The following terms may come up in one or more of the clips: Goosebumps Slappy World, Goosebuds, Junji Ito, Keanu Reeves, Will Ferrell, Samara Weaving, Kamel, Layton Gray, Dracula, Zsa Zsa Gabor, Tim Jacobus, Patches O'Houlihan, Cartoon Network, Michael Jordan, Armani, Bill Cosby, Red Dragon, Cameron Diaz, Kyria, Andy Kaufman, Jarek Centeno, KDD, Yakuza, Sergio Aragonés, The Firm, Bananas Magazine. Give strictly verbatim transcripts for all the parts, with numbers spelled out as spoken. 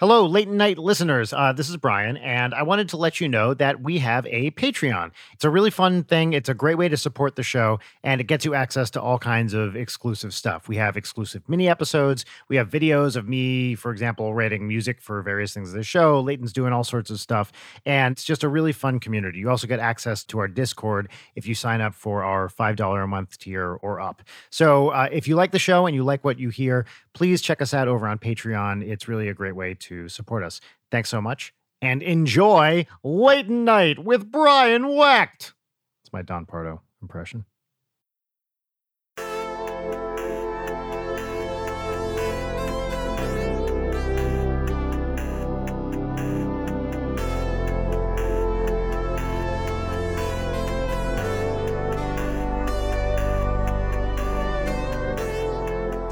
Hello, late night listeners. Uh, this is Brian, and I wanted to let you know that we have a Patreon. It's a really fun thing. It's a great way to support the show, and it gets you access to all kinds of exclusive stuff. We have exclusive mini episodes. We have videos of me, for example, writing music for various things of the show. Layton's doing all sorts of stuff, and it's just a really fun community. You also get access to our Discord if you sign up for our five dollars a month tier or up. So uh, if you like the show and you like what you hear, please check us out over on Patreon. It's really a great way to to support us. Thanks so much, and enjoy Late Night with Brian Wecht. It's my Don Pardo impression.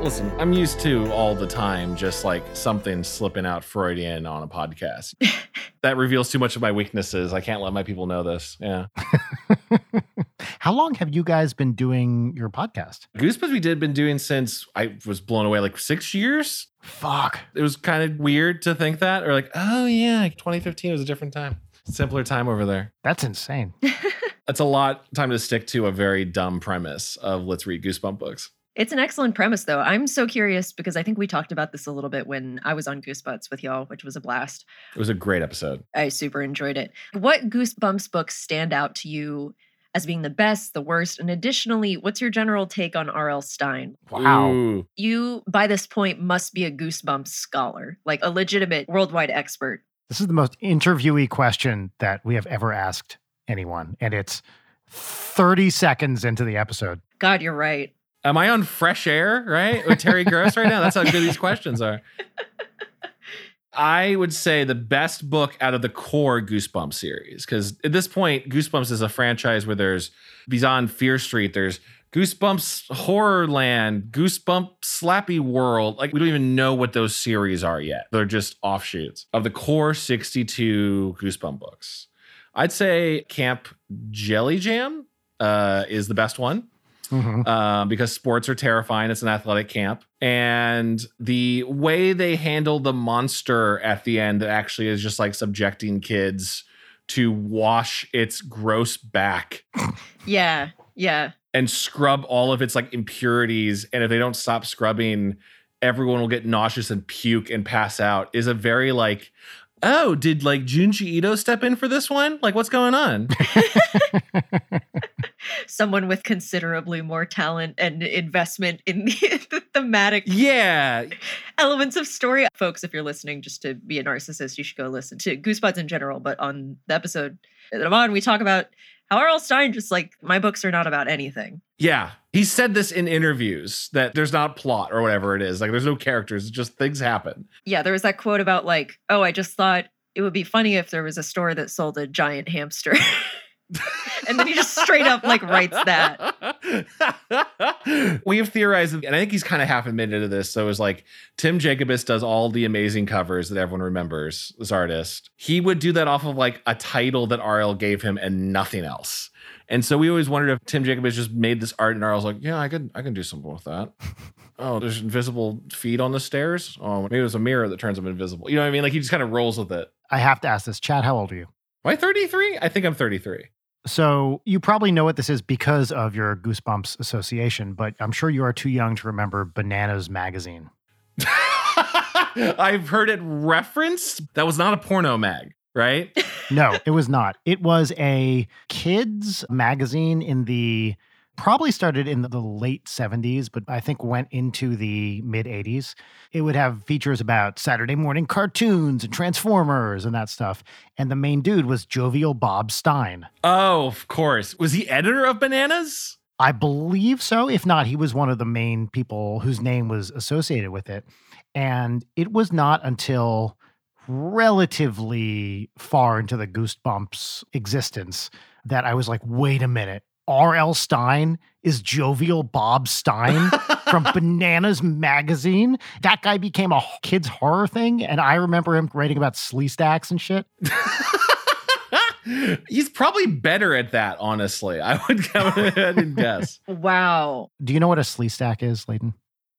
Listen, I'm used to all the time just like something slipping out Freudian on a podcast. That reveals too much of my weaknesses. I can't let my people know this. Yeah. How long have you guys been doing your podcast? Goosebumps we did been doing since I was blown away, like six years. Fuck. It was kind of weird to think that, or like, oh yeah, twenty fifteen was a different time. Simpler time over there. That's insane. That's a lot of time to stick to a very dumb premise of let's read Goosebumps books. It's an excellent premise, though. I'm so curious because I think we talked about this a little bit when I was on Goosebuds with y'all, which was a blast. It was a great episode. I super enjoyed it. What Goosebumps books stand out to you as being the best, the worst? And additionally, what's your general take on R L. Stine? Wow. Ooh. You, by this point, must be a Goosebumps scholar, like a legitimate worldwide expert. This is the most interviewee question that we have ever asked anyone. And it's thirty seconds into the episode. God, you're right. Am I on Fresh Air, right? With Terry Gross right now? That's how good these questions are. I would say the best book out of the core Goosebumps series, because at this point, Goosebumps is a franchise where there's Beyond Fear Street, there's Goosebumps Horrorland, Goosebumps Slappy World. Like, we don't even know what those series are yet. They're just offshoots of the core sixty-two Goosebumps books. I'd say Camp Jelly Jam uh, is the best one. Mm-hmm. Uh, because sports are terrifying. It's an athletic camp. And the way they handle the monster at the end that actually is just like subjecting kids to wash its gross back. Yeah, yeah. And scrub all of its like impurities. And if they don't stop scrubbing, everyone will get nauseous and puke and pass out is a very like, oh, did like Junji Ito step in for this one? Like, what's going on? Someone with considerably more talent and investment in the, the thematic yeah. elements of story. Folks, if you're listening, just to be a narcissist, you should go listen to Goosebuds in general. But on the episode that I'm on, we talk about how R L. Stine just like, my books are not about anything. Yeah. He said this in interviews that there's not plot or whatever it is. Like, there's no characters. It's just things happen. Yeah. There was that quote about like, oh, I just thought it would be funny if there was a store that sold a giant hamster. And then he just straight up like writes that. We have theorized, and I think he's kind of half admitted to this. So it was like Tim Jacobus does all the amazing covers that everyone remembers, this artist. He would do that off of like a title that R L gave him and nothing else. And so we always wondered if Tim Jacobus just made this art and R L's like, yeah, I could I can do something with that. Oh, there's invisible feet on the stairs. Oh, maybe it was a mirror that turns them invisible. You know what I mean? Like he just kind of rolls with it. I have to ask this. Chad, how old are you? Am I thirty-three? I think I'm thirty-three. So you probably know what this is because of your Goosebumps association, but I'm sure you are too young to remember Bananas Magazine. I've heard it referenced. That was not a porno mag, right? No, it was not. It was a kids magazine in the, probably started in the late seventies, but I think went into the mid eighties. It would have features about Saturday morning cartoons and Transformers and that stuff. And the main dude was Jovial Bob Stine. Oh, of course. Was he editor of Bananas? I believe so. If not, he was one of the main people whose name was associated with it. And it was not until relatively far into the Goosebumps existence that I was like, wait a minute. R L. Stine is Jovial Bob Stine from Bananas Magazine. That guy became a kids' horror thing, and I remember him writing about Sleestaks and shit. He's probably better at that, honestly. I would go ahead and guess. Wow. Do you know what a Sleestack is, Layton?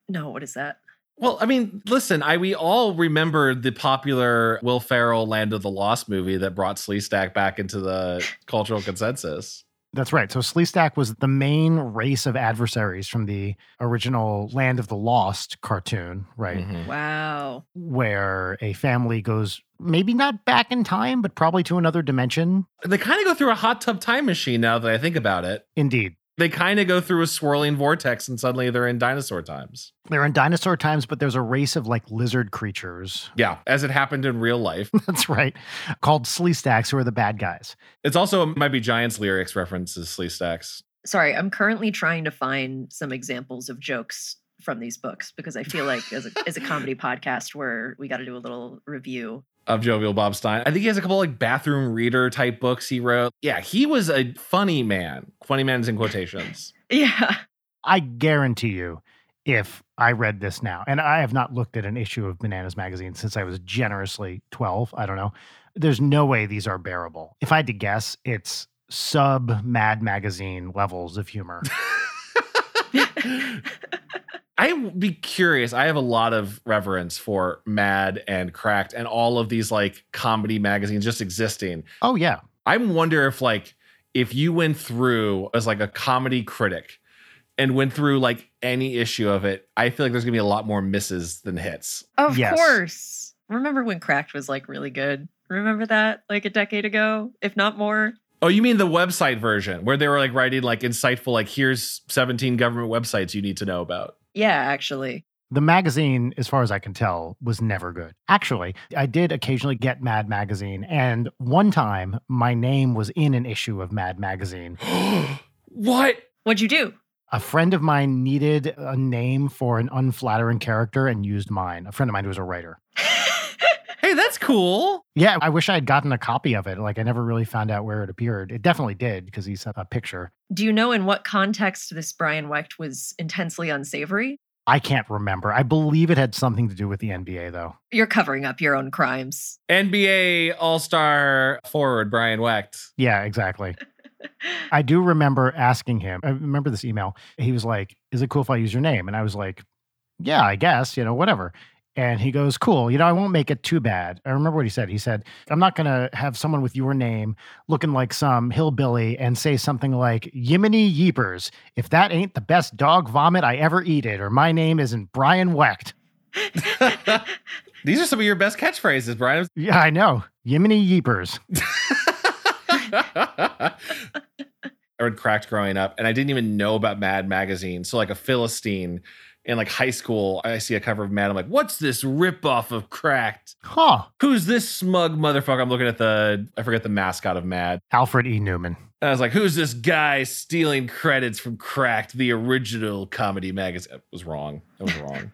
No, what is that? Well, I mean, listen, I we all remember the popular Will Ferrell Land of the Lost movie that brought Sleestak back into the cultural consensus. That's right. So Sleestak was the main race of adversaries from the original Land of the Lost cartoon, right? Mm-hmm. Wow. Where a family goes maybe not back in time, but probably to another dimension. They kind of go through a hot tub time machine now that I think about it. Indeed. They kind of go through a swirling vortex and suddenly they're in dinosaur times. They're in dinosaur times, but there's a race of like lizard creatures. Yeah, as it happened in real life. That's right. Called Sleestaks, who are the bad guys. It's also, it might be Giants lyrics references Sleestaks. Sorry, I'm currently trying to find some examples of jokes from these books because I feel like as a, as a comedy podcast where we got to do a little review of Jovial Bob Stine. I think he has a couple like bathroom reader type books he wrote. Yeah, he was a funny man. Funny man's in quotations. Yeah. I guarantee you, if I read this now, and I have not looked at an issue of Bananas Magazine since I was generously twelve, I don't know. There's no way these are bearable. If I had to guess, it's sub Mad Magazine levels of humor. I'd be curious. I have a lot of reverence for Mad and Cracked and all of these like comedy magazines just existing. Oh, yeah. I wonder if like if you went through as like a comedy critic and went through like any issue of it, I feel like there's going to be a lot more misses than hits. Of yes. course. Remember when Cracked was like really good? Remember that like a decade ago, if not more? Oh, you mean the website version where they were like writing like insightful, like here's seventeen government websites you need to know about. Yeah, actually. The magazine, as far as I can tell, was never good. Actually, I did occasionally get Mad Magazine. And one time my name was in an issue of Mad Magazine. What? What'd you do? A friend of mine needed a name for an unflattering character and used mine. A friend of mine who was a writer. Hey, that's cool. Yeah, I wish I had gotten a copy of it. Like, I never really found out where it appeared. It definitely did, because he sent a picture. Do you know in what context this Brian Wecht was intensely unsavory? I can't remember. I believe it had something to do with the N B A, though. You're covering up your own crimes. N B A All-Star forward Brian Wecht. Yeah, exactly. I do remember asking him. I remember this email. He was like, is it cool if I use your name? And I was like, yeah, I guess, you know, whatever. And he goes, cool, you know, I won't make it too bad. I remember what he said. He said, I'm not going to have someone with your name looking like some hillbilly and say something like, Yiminy Yeepers, if that ain't the best dog vomit I ever eat it, or my name isn't Brian Wecht. These are some of your best catchphrases, Brian. Yeah, I know. Yiminy Yeepers. I read Cracked growing up, and I didn't even know about Mad Magazine. So like a Philistine in like high school, I see a cover of Mad. I'm like, what's this ripoff of Cracked? Huh. Who's this smug motherfucker? I'm looking at the, I forget the mascot of Mad. Alfred E. Newman. And I was like, who's this guy stealing credits from Cracked, the original comedy magazine? It was wrong. It was wrong.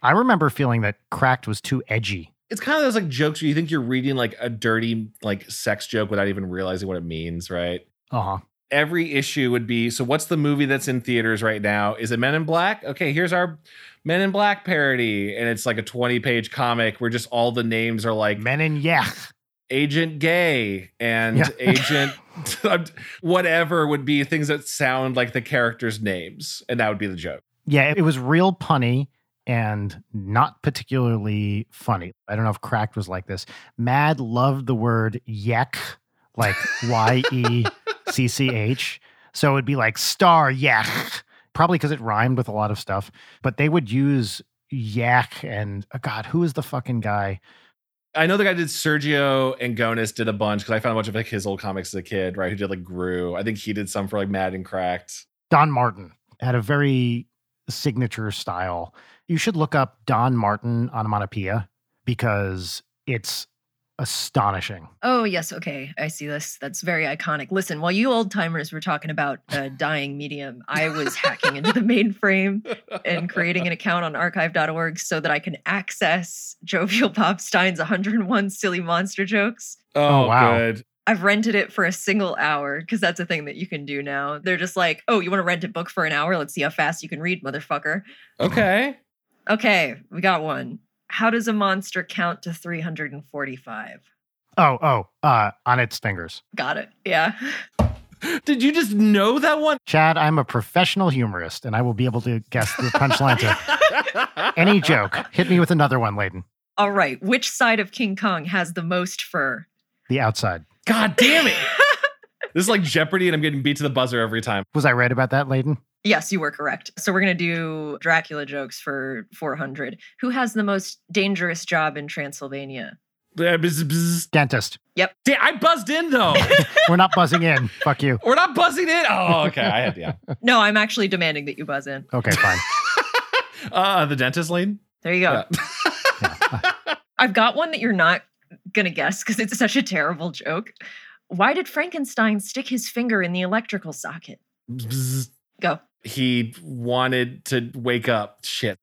I remember feeling that Cracked was too edgy. It's kind of those like jokes where you think you're reading like a dirty like sex joke without even realizing what it means, right? Uh-huh. Every issue would be, so what's the movie that's in theaters right now? Is it Men in Black? Okay, here's our Men in Black parody. And it's like a twenty-page comic where just all the names are like Men in Yach, Agent Gay, and yeah. Agent whatever would be things that sound like the characters' names. And that would be the joke. Yeah, it was real punny and not particularly funny. I don't know if Cracked was like this. Mad loved the word yek, like Y E C C H. So it'd be like star yak, probably because it rhymed with a lot of stuff. But they would use yak and, oh God, who is the fucking guy? I know the guy did Sergio Aragonés did a bunch because I found a bunch of like his old comics as a kid, right? Who did like Gru. I think he did some for like Mad and Cracked. Don Martin had a very signature style. You should look up Don Martin onomatopoeia because it's astonishing. Oh, yes. Okay. I see this. That's very iconic. Listen, while you old timers were talking about a dying medium, I was hacking into the mainframe and creating an account on archive dot org so that I can access Jovial Bob Stine's one hundred one Silly Monster Jokes. Oh, oh wow. Good. I've rented it for a single hour because that's a thing that you can do now. They're just like, oh, you want to rent a book for an hour? Let's see how fast you can read, motherfucker. Okay. Okay. We got one. How does a monster count to three hundred forty-five? Oh, oh, uh, on its fingers. Got it. Yeah. Did you just know that one? Chad, I'm a professional humorist, and I will be able to guess the punchline to any joke. Hit me with another one, Layton. All right. Which side of King Kong has the most fur? The outside. God damn it. This is like Jeopardy, and I'm getting beat to the buzzer every time. Was I right about that, Layton? Yes, you were correct. So we're going to do Dracula jokes for four hundred. Who has the most dangerous job in Transylvania? Dentist. Yep. Da- I buzzed in, though. We're not buzzing in. Fuck you. We're not buzzing in? Oh, okay. I had, yeah. No, I'm actually demanding that you buzz in. Okay, fine. uh, the dentist, Layton? There you go. Yeah. I've got one that you're not going to guess because it's such a terrible joke. Why did Frankenstein stick his finger in the electrical socket? Bzz. Go. He wanted to wake up. Shit.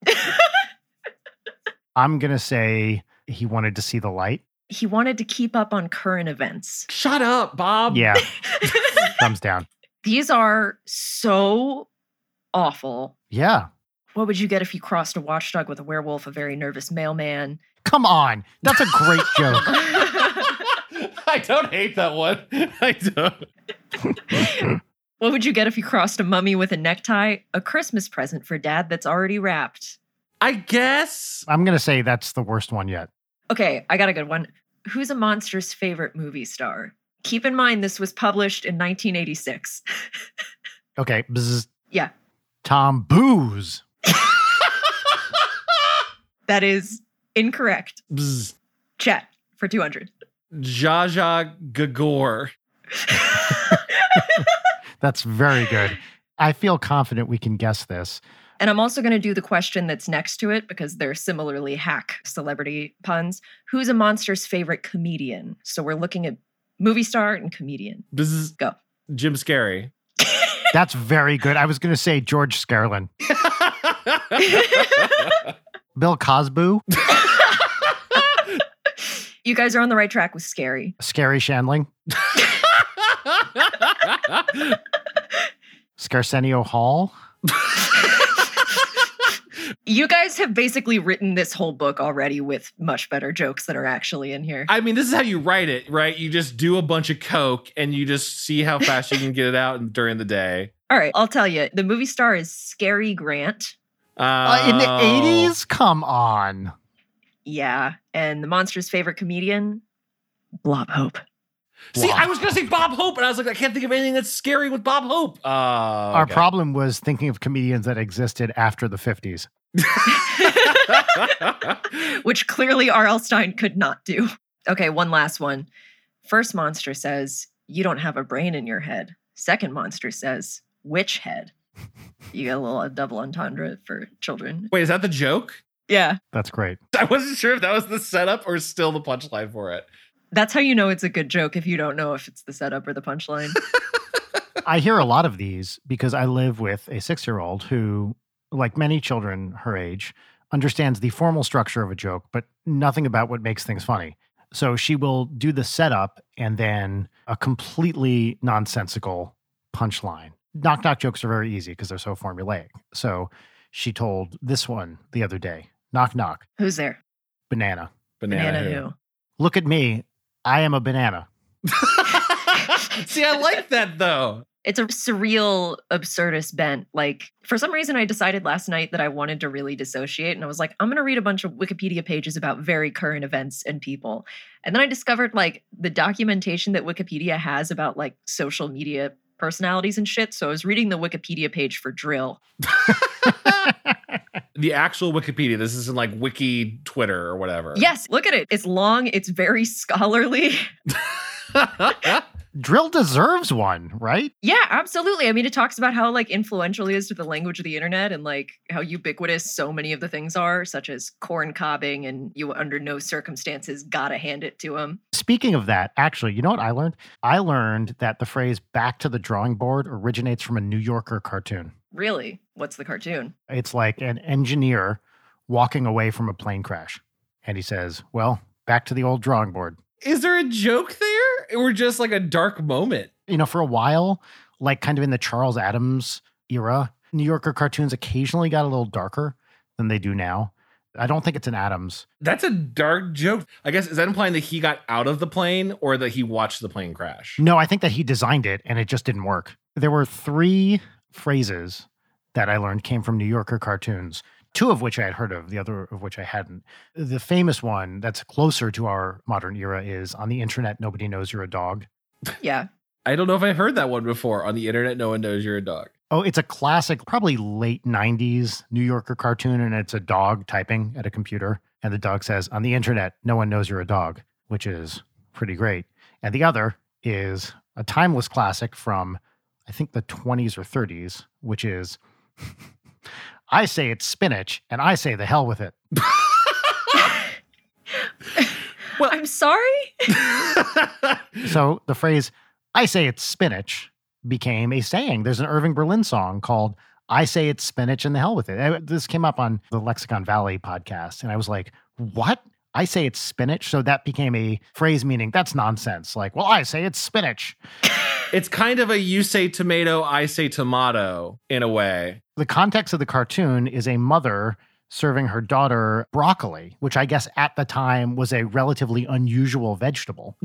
I'm going to say he wanted to see the light. He wanted to keep up on current events. Shut up, Bob. Yeah. Thumbs down. These are so awful. Yeah. What would you get if you crossed a watchdog with a werewolf, a very nervous mailman? Come on. That's a great joke. I don't hate that one. I don't. What would you get if you crossed a mummy with a necktie? A Christmas present for Dad that's already wrapped. I guess. I'm going to say that's the worst one yet. Okay, I got a good one. Who's a monster's favorite movie star? Keep in mind this was published in nineteen eighty-six. Okay. Bzz. Yeah. Tom Booze. That is incorrect. Bzz. Chat for two hundred. Zsa Zsa Gabor. That's very good. I feel confident we can guess this. And I'm also going to do the question that's next to it because they're similarly hack celebrity puns. Who's a monster's favorite comedian? So we're looking at movie star and comedian. This is Go. Jim Carrey. That's very good. I was going to say George Scarlin. Bill Cosby. You guys are on the right track with Scary. Scary Shandling. Scarsenio Hall. You guys have basically written this whole book already with much better jokes that are actually in here. I mean, this is how you write it, right? You just do a bunch of coke and you just see how fast you can get it out during the day. All right, I'll tell you. The movie star is Cary Grant. Uh, uh, in the eighties? Come on. Yeah. And the monster's favorite comedian? Bob Hope. See, I was going to say Bob Hope, and I was like, I can't think of anything that's scary with Bob Hope. Uh, Our okay. problem was thinking of comedians that existed after the fifties. Which clearly R L. Stine could not do. Okay, one last one. First monster says, you don't have a brain in your head. Second monster says, witch head. You get a little a double entendre for children. Wait, is that the joke? Yeah. That's great. I wasn't sure if that was the setup or still the punchline for it. That's how you know it's a good joke if you don't know if it's the setup or the punchline. I hear a lot of these because I live with a six-year-old who, like many children her age, understands the formal structure of a joke, but nothing about what makes things funny. So she will do the setup and then a completely nonsensical punchline. Knock-knock jokes are very easy because they're so formulaic. So she told this one the other day. Knock-knock. Who's there? Banana. Banana, Banana who? who? Look at me. I am a banana. See, I like that, though. It's a surreal, absurdist bent. Like, for some reason, I decided last night that I wanted to really dissociate. And I was like, I'm going to read a bunch of Wikipedia pages about very current events and people. And then I discovered, like, the documentation that Wikipedia has about, like, social media personalities and shit. So I was reading the Wikipedia page for Drill. The actual Wikipedia. This isn't like Wiki Twitter or whatever. Yes, look at it. It's long. It's very scholarly. Drill deserves one, right? Yeah, absolutely. I mean, it talks about how like influential he is to the language of the internet and like how ubiquitous so many of the things are, such as corn cobbing and you under no circumstances gotta hand it to him. Speaking of that, actually, you know what I learned? I learned that the phrase back to the drawing board originates from a New Yorker cartoon. Really? What's the cartoon? It's like an engineer walking away from a plane crash. And he says, well, back to the old drawing board. Is there a joke there? Or just like a dark moment? You know, for a while, like kind of in the Charles Adams era, New Yorker cartoons occasionally got a little darker than they do now. I don't think it's an Adams. That's a dark joke. I guess, is that implying that he got out of the plane or that he watched the plane crash? No, I think that he designed it and it just didn't work. There were three phrases that I learned came from New Yorker cartoons, two of which I had heard of, the other of which I hadn't. The famous one that's closer to our modern era is, on the internet, nobody knows you're a dog. Yeah. I don't know if I heard that one before. On the internet, no one knows you're a dog. Oh, it's a classic, probably late nineties New Yorker cartoon, and it's a dog typing at a computer. And the dog says, on the internet, no one knows you're a dog, which is pretty great. And the other is a timeless classic from, I think, the twenties or thirties, which is, I say it's spinach, and I say the hell with it. Well, I'm sorry? So the phrase, I say it's spinach, became a saying. There's an Irving Berlin song called I Say It's Spinach and the Hell With It. I, this came up on the Lexicon Valley podcast, and I was like, what? I say it's spinach? So that became a phrase meaning that's nonsense. Like, well, I say it's spinach. It's kind of a you say tomato, I say tomato in a way. The context of the cartoon is a mother serving her daughter broccoli, which I guess at the time was a relatively unusual vegetable.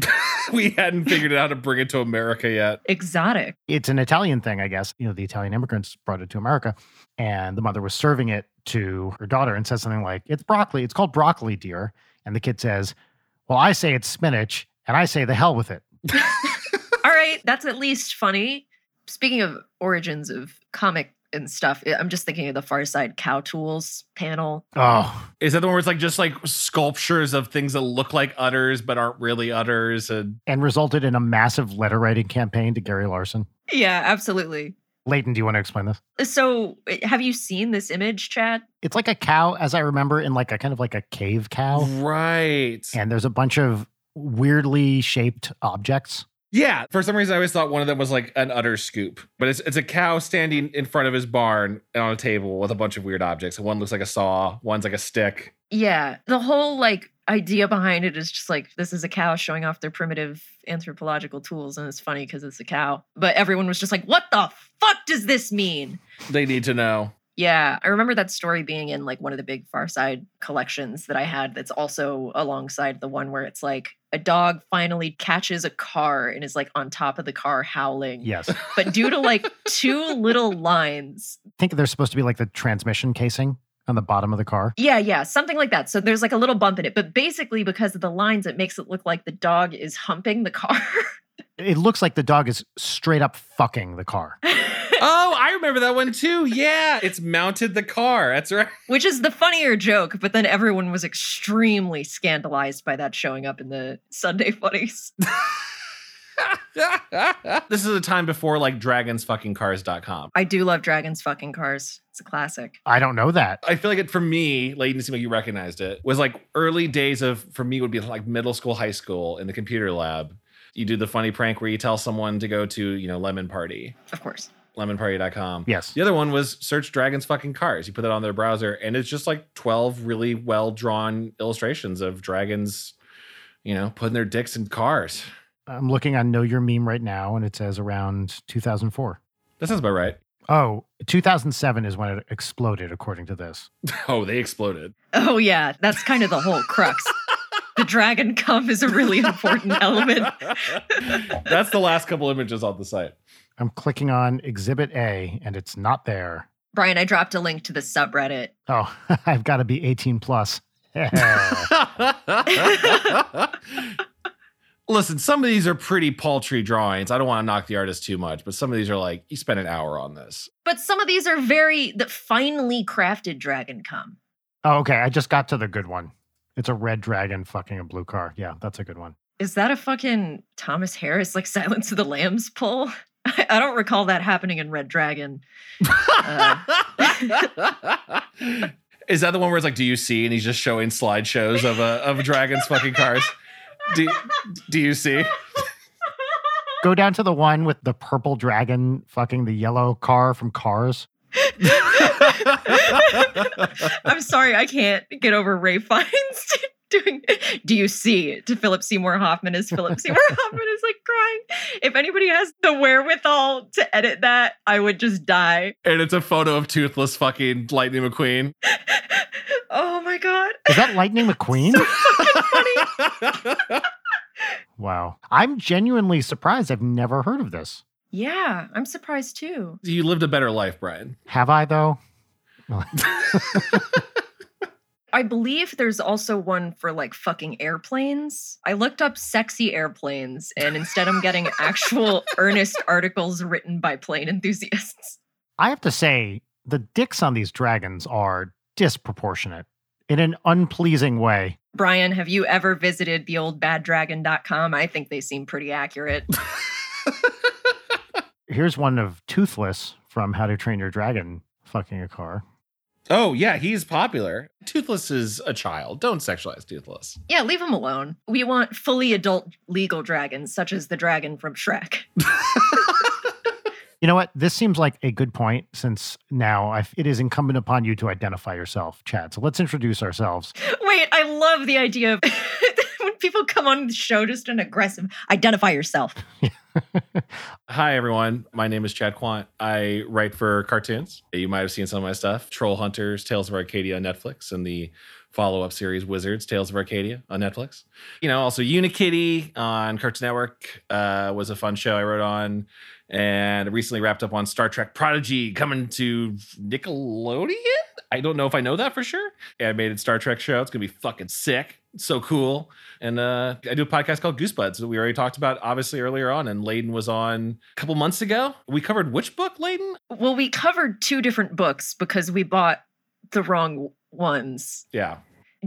We hadn't figured out how to bring it to America yet. Exotic. It's an Italian thing, I guess. You know, the Italian immigrants brought it to America, and the mother was serving it to her daughter and said something like, it's broccoli. It's called broccoli, dear. And the kid says, well, I say it's spinach, and I say the hell with it. All right. That's at least funny. Speaking of origins of comic and stuff, I'm just thinking of the Far Side cow tools panel. Oh, is that the one where it's like just like sculptures of things that look like udders but aren't really udders, and and resulted in a massive letter writing campaign to Gary Larson? Yeah, absolutely. Layton, do you want to explain this? So, have you seen this image, Chad? It's like a cow, as I remember, in like a kind of like a cave cow, right? And there's a bunch of weirdly shaped objects. Yeah, for some reason I always thought one of them was like an udder scoop, but it's it's a cow standing in front of his barn and on a table with a bunch of weird objects. And one looks like a saw, one's like a stick. Yeah, the whole like idea behind it is just like, this is a cow showing off their primitive anthropological tools, and it's funny because it's a cow. But everyone was just like, what the fuck does this mean? They need to know. Yeah, I remember that story being in like one of the big Far Side collections that I had, that's also alongside the one where it's like a dog finally catches a car and is like on top of the car howling. Yes. But due to like two little lines. I think they're supposed to be like the transmission casing on the bottom of the car. Yeah, yeah, something like that. So there's like a little bump in it. But basically because of the lines, it makes it look like the dog is humping the car. It looks like the dog is straight up fucking the car. Oh, I remember that one too. Yeah, it's mounted the car. That's right. Which is the funnier joke, but then everyone was extremely scandalized by that showing up in the Sunday funnies. This is a time before like dragons fucking cars dot com. I do love Dragons Fucking Cars. It's a classic. I don't know that. I feel like it, for me, like, you didn't seem like you recognized it, was like early days of, for me, would be like middle school, high school in the computer lab. You do the funny prank where you tell someone to go to, you know, Lemon Party. Of course. lemon party dot com. Yes. The other one was search Dragons Fucking Cars. You put that on their browser, and it's just like twelve really well-drawn illustrations of dragons, you know, putting their dicks in cars. I'm looking on Know Your Meme right now, and it says around two thousand four. That sounds about right. Oh, two thousand seven is when it exploded, according to this. Oh, they exploded. Oh, yeah. That's kind of the whole crux. The dragon cum is a really important element. That's the last couple images on the site. I'm clicking on Exhibit A, and it's not there. Brian, I dropped a link to the subreddit. Oh, I've got to be eighteen plus. Listen, some of these are pretty paltry drawings. I don't want to knock the artist too much, but some of these are like, you spent an hour on this. But some of these are very the finely crafted dragon cum. Oh, okay. I just got to the good one. It's a red dragon fucking a blue car. Yeah, that's a good one. Is that a fucking Thomas Harris, like Silence of the Lambs pull? I, I don't recall that happening in Red Dragon. Uh. Is that the one where it's like, do you see? And he's just showing slideshows of uh, of dragons fucking cars. Do, do you see? Go down to the one with the purple dragon fucking the yellow car from Cars. I'm sorry, I can't get over Ray Fiennes doing do you see to Philip Seymour Hoffman as Philip Seymour Hoffman is like crying. If anybody has the wherewithal to edit that, I would just die. And it's a photo of toothless fucking Lightning McQueen. Oh my God. Is that Lightning McQueen? So fucking funny. Wow. I'm genuinely surprised. I've never heard of this. Yeah, I'm surprised too. You lived a better life, Brian. Have I though? I believe there's also one for like fucking airplanes. I looked up sexy airplanes and instead I'm getting actual earnest articles written by plane enthusiasts. I have to say, the dicks on these dragons are disproportionate in an unpleasing way. Brian, have you ever visited the old bad dragon dot com? I think they seem pretty accurate. Here's one of Toothless from How to Train Your Dragon fucking a car. Oh, yeah, he's popular. Toothless is a child. Don't sexualize Toothless. Yeah, leave him alone. We want fully adult legal dragons, such as the dragon from Shrek. You know what? This seems like a good point, since now I've, it is incumbent upon you to identify yourself, Chad. So let's introduce ourselves. Wait, I love the idea of when people come on the show, just an aggressive, identify yourself. Hi, everyone. My name is Chad Quandt. I write for cartoons. You might have seen some of my stuff. Troll Hunters, Tales of Arcadia on Netflix, and the follow-up series Wizards, Tales of Arcadia on Netflix. You know, also Unikitty on Cartoon Network uh, was a fun show I wrote on. And recently wrapped up on Star Trek Prodigy coming to Nickelodeon? I don't know if I know that for sure. Animated Star Trek show. It's going to be fucking sick. It's so cool. And uh, I do a podcast called Goosebuds that we already talked about, obviously, earlier on. And Layton was on a couple months ago. We covered which book, Layton? Well, we covered two different books because we bought the wrong ones. Yeah.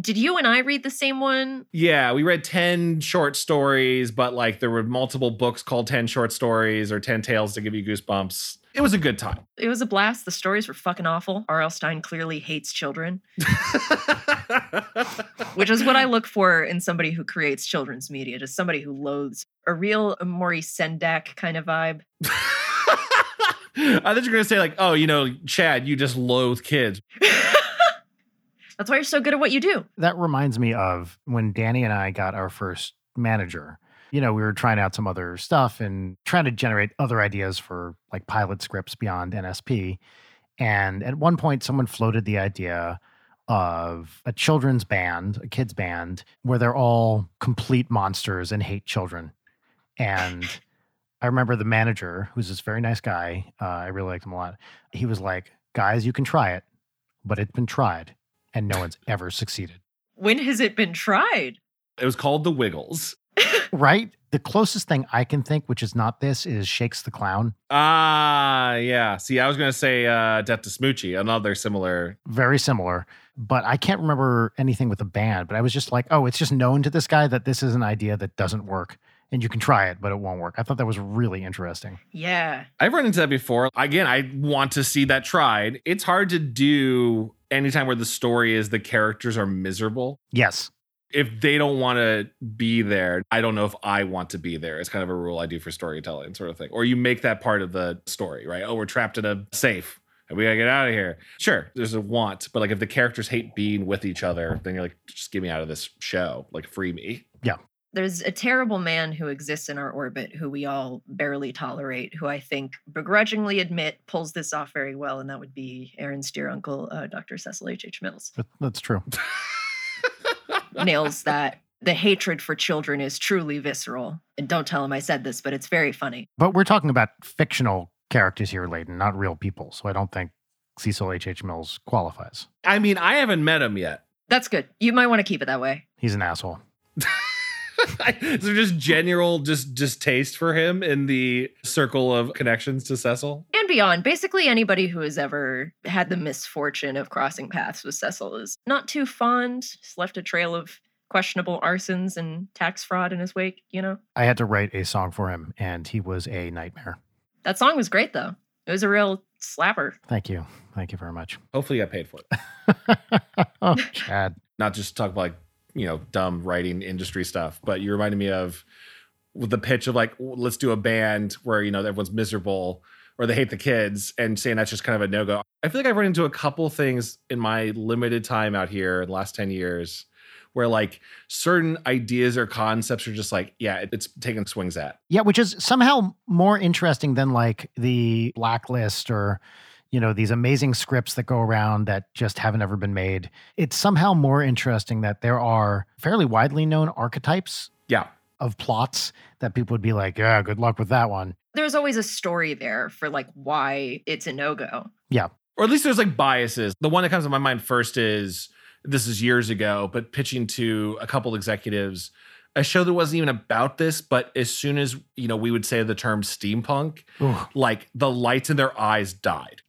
Did you and I read the same one? Yeah, we read ten short stories, but like there were multiple books called ten Short Stories or ten Tales to Give You Goosebumps. It was a good time. It was a blast. The stories were fucking awful. R L. Stine clearly hates children, which is what I look for in somebody who creates children's media, just somebody who loathes a real Maury Sendak kind of vibe. I thought you were going to say like, oh, you know, Chad, you just loathe kids. That's why you're so good at what you do. That reminds me of when Danny and I got our first manager. You know, we were trying out some other stuff and trying to generate other ideas for like pilot scripts beyond N S P. And at one point, someone floated the idea of a children's band, a kids band, where they're all complete monsters and hate children. And I remember the manager, who's this very nice guy. Uh, I really liked him a lot. He was like, guys, you can try it, but it's been tried. And no one's ever succeeded. When has it been tried? It was called The Wiggles. Right? The closest thing I can think, which is not this, is Shakes the Clown. Ah, yeah. See, I was going to say uh, Death to Smoochie, another similar. Very similar. But I can't remember anything with a band. But I was just like, oh, it's just known to this guy that this is an idea that doesn't work. And you can try it, but it won't work. I thought that was really interesting. Yeah. I've run into that before. Again, I want to see that tried. It's hard to do anytime where the story is the characters are miserable. Yes. If they don't want to be there, I don't know if I want to be there. It's kind of a rule I do for storytelling sort of thing. Or you make that part of the story, right? Oh, we're trapped in a safe and we gotta get out of here. Sure, there's a want. But like if the characters hate being with each other, then you're like, just get me out of this show. Like, free me. Yeah. There's a terrible man who exists in our orbit who we all barely tolerate, who I think begrudgingly admit pulls this off very well, and that would be Aaron's dear uncle, uh, Doctor Cecil H H Mills. That's true. Nails that. The hatred for children is truly visceral. And don't tell him I said this, but it's very funny. But we're talking about fictional characters here, Layton, not real people. So I don't think Cecil H H Mills qualifies. I mean, I haven't met him yet. That's good. You might want to keep it that way. He's an asshole. So just general just distaste for him in the circle of connections to Cecil? And beyond. Basically anybody who has ever had the misfortune of crossing paths with Cecil is not too fond. He's left a trail of questionable arsons and tax fraud in his wake, you know? I had to write a song for him, and he was a nightmare. That song was great, though. It was a real slapper. Thank you. Thank you very much. Hopefully you got paid for it. Oh, Chad. Not just talk about, like, you know, dumb writing industry stuff. But you reminded me of the pitch of like, let's do a band where, you know, everyone's miserable or they hate the kids, and saying that's just kind of a no-go. I feel like I've run into a couple things in my limited time out here in the last ten years where like certain ideas or concepts are just like, yeah, it's taking swings at. Yeah, which is somehow more interesting than like the Blacklist or, you know, these amazing scripts that go around that just haven't ever been made. It's somehow more interesting that there are fairly widely known archetypes yeah. of plots that people would be like, yeah, good luck with that one. There's always a story there for like why it's a no-go. Yeah. Or at least there's like biases. The one that comes to my mind first is, this is years ago, but pitching to a couple executives, a show that wasn't even about this, but as soon as, you know, we would say the term steampunk, ooh, like the lights in their eyes died.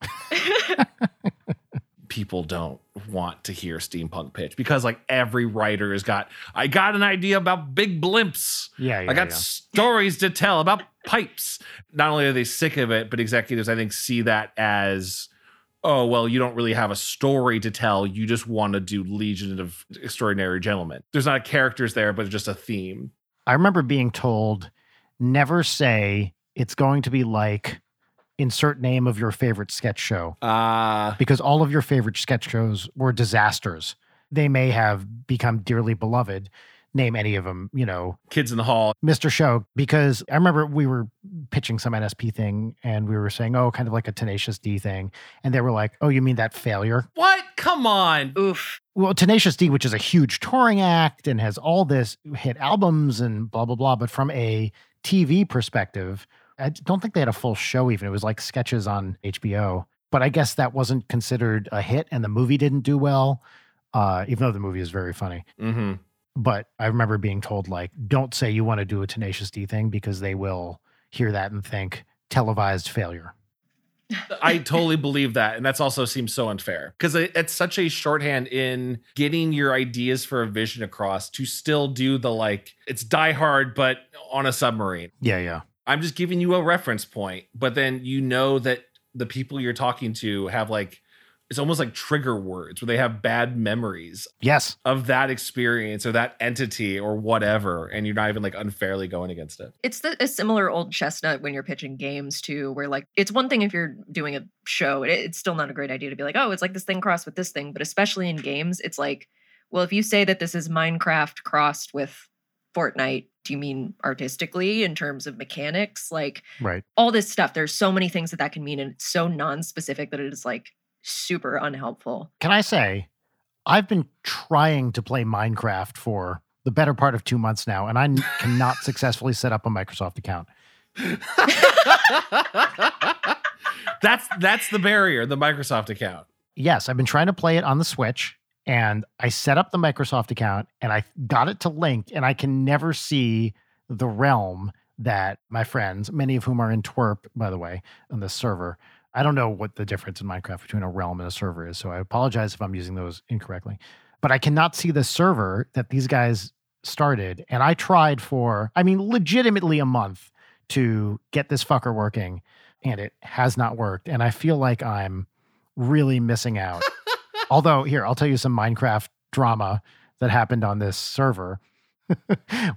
People don't want to hear steampunk pitch because like every writer has got, I got an idea about big blimps. Yeah, yeah I got yeah. stories to tell about pipes. Not only are they sick of it, but executives, I think, see that as, oh, well, you don't really have a story to tell. You just want to do Legion of Extraordinary Gentlemen. There's not characters there, but just a theme. I remember being told, never say it's going to be like insert name of your favorite sketch show. Uh, because all of your favorite sketch shows were disasters. They may have become dearly beloved. Name any of them, you know. Kids in the Hall. Mister Show, because I remember we were pitching some N S P thing and we were saying, oh, kind of like a Tenacious D thing. And they were like, oh, you mean that failure? What? Come on. Oof. Well, Tenacious D, which is a huge touring act and has all this hit albums and blah, blah, blah. But from a T V perspective, I don't think they had a full show even. It was like sketches on H B O. But I guess that wasn't considered a hit and the movie didn't do well, uh, even though the movie is very funny. Mm-hmm. But I remember being told, like, don't say you want to do a Tenacious D thing because they will hear that and think televised failure. I totally believe that. And that's also seems so unfair because it's such a shorthand in getting your ideas for a vision across to still do the, like, it's Die Hard, but on a submarine. Yeah, yeah. I'm just giving you a reference point. But then you know that the people you're talking to have, like, it's almost like trigger words where they have bad memories yes. of that experience or that entity or whatever. And you're not even like unfairly going against it. It's the, a similar old chestnut when you're pitching games too, where like, it's one thing if you're doing a show, it, it's still not a great idea to be like, oh, it's like this thing crossed with this thing. But especially in games, it's like, well, if you say that this is Minecraft crossed with Fortnite, do you mean artistically in terms of mechanics? Like right. all this stuff, there's so many things that that can mean. And it's so non-specific that it is like, super unhelpful. Can I say, I've been trying to play Minecraft for the better part of two months now, and I n- cannot successfully set up a Microsoft account. that's that's the barrier, the Microsoft account. Yes, I've been trying to play it on the Switch, and I set up the Microsoft account, and I got it to link, and I can never see the realm that my friends, many of whom are in Twerp, by the way, on this server. I don't know what the difference in Minecraft between a realm and a server is, so I apologize if I'm using those incorrectly. But I cannot see the server that these guys started, and I tried for, I mean, legitimately a month to get this fucker working, and it has not worked. And I feel like I'm really missing out. Although, here, I'll tell you some Minecraft drama that happened on this server.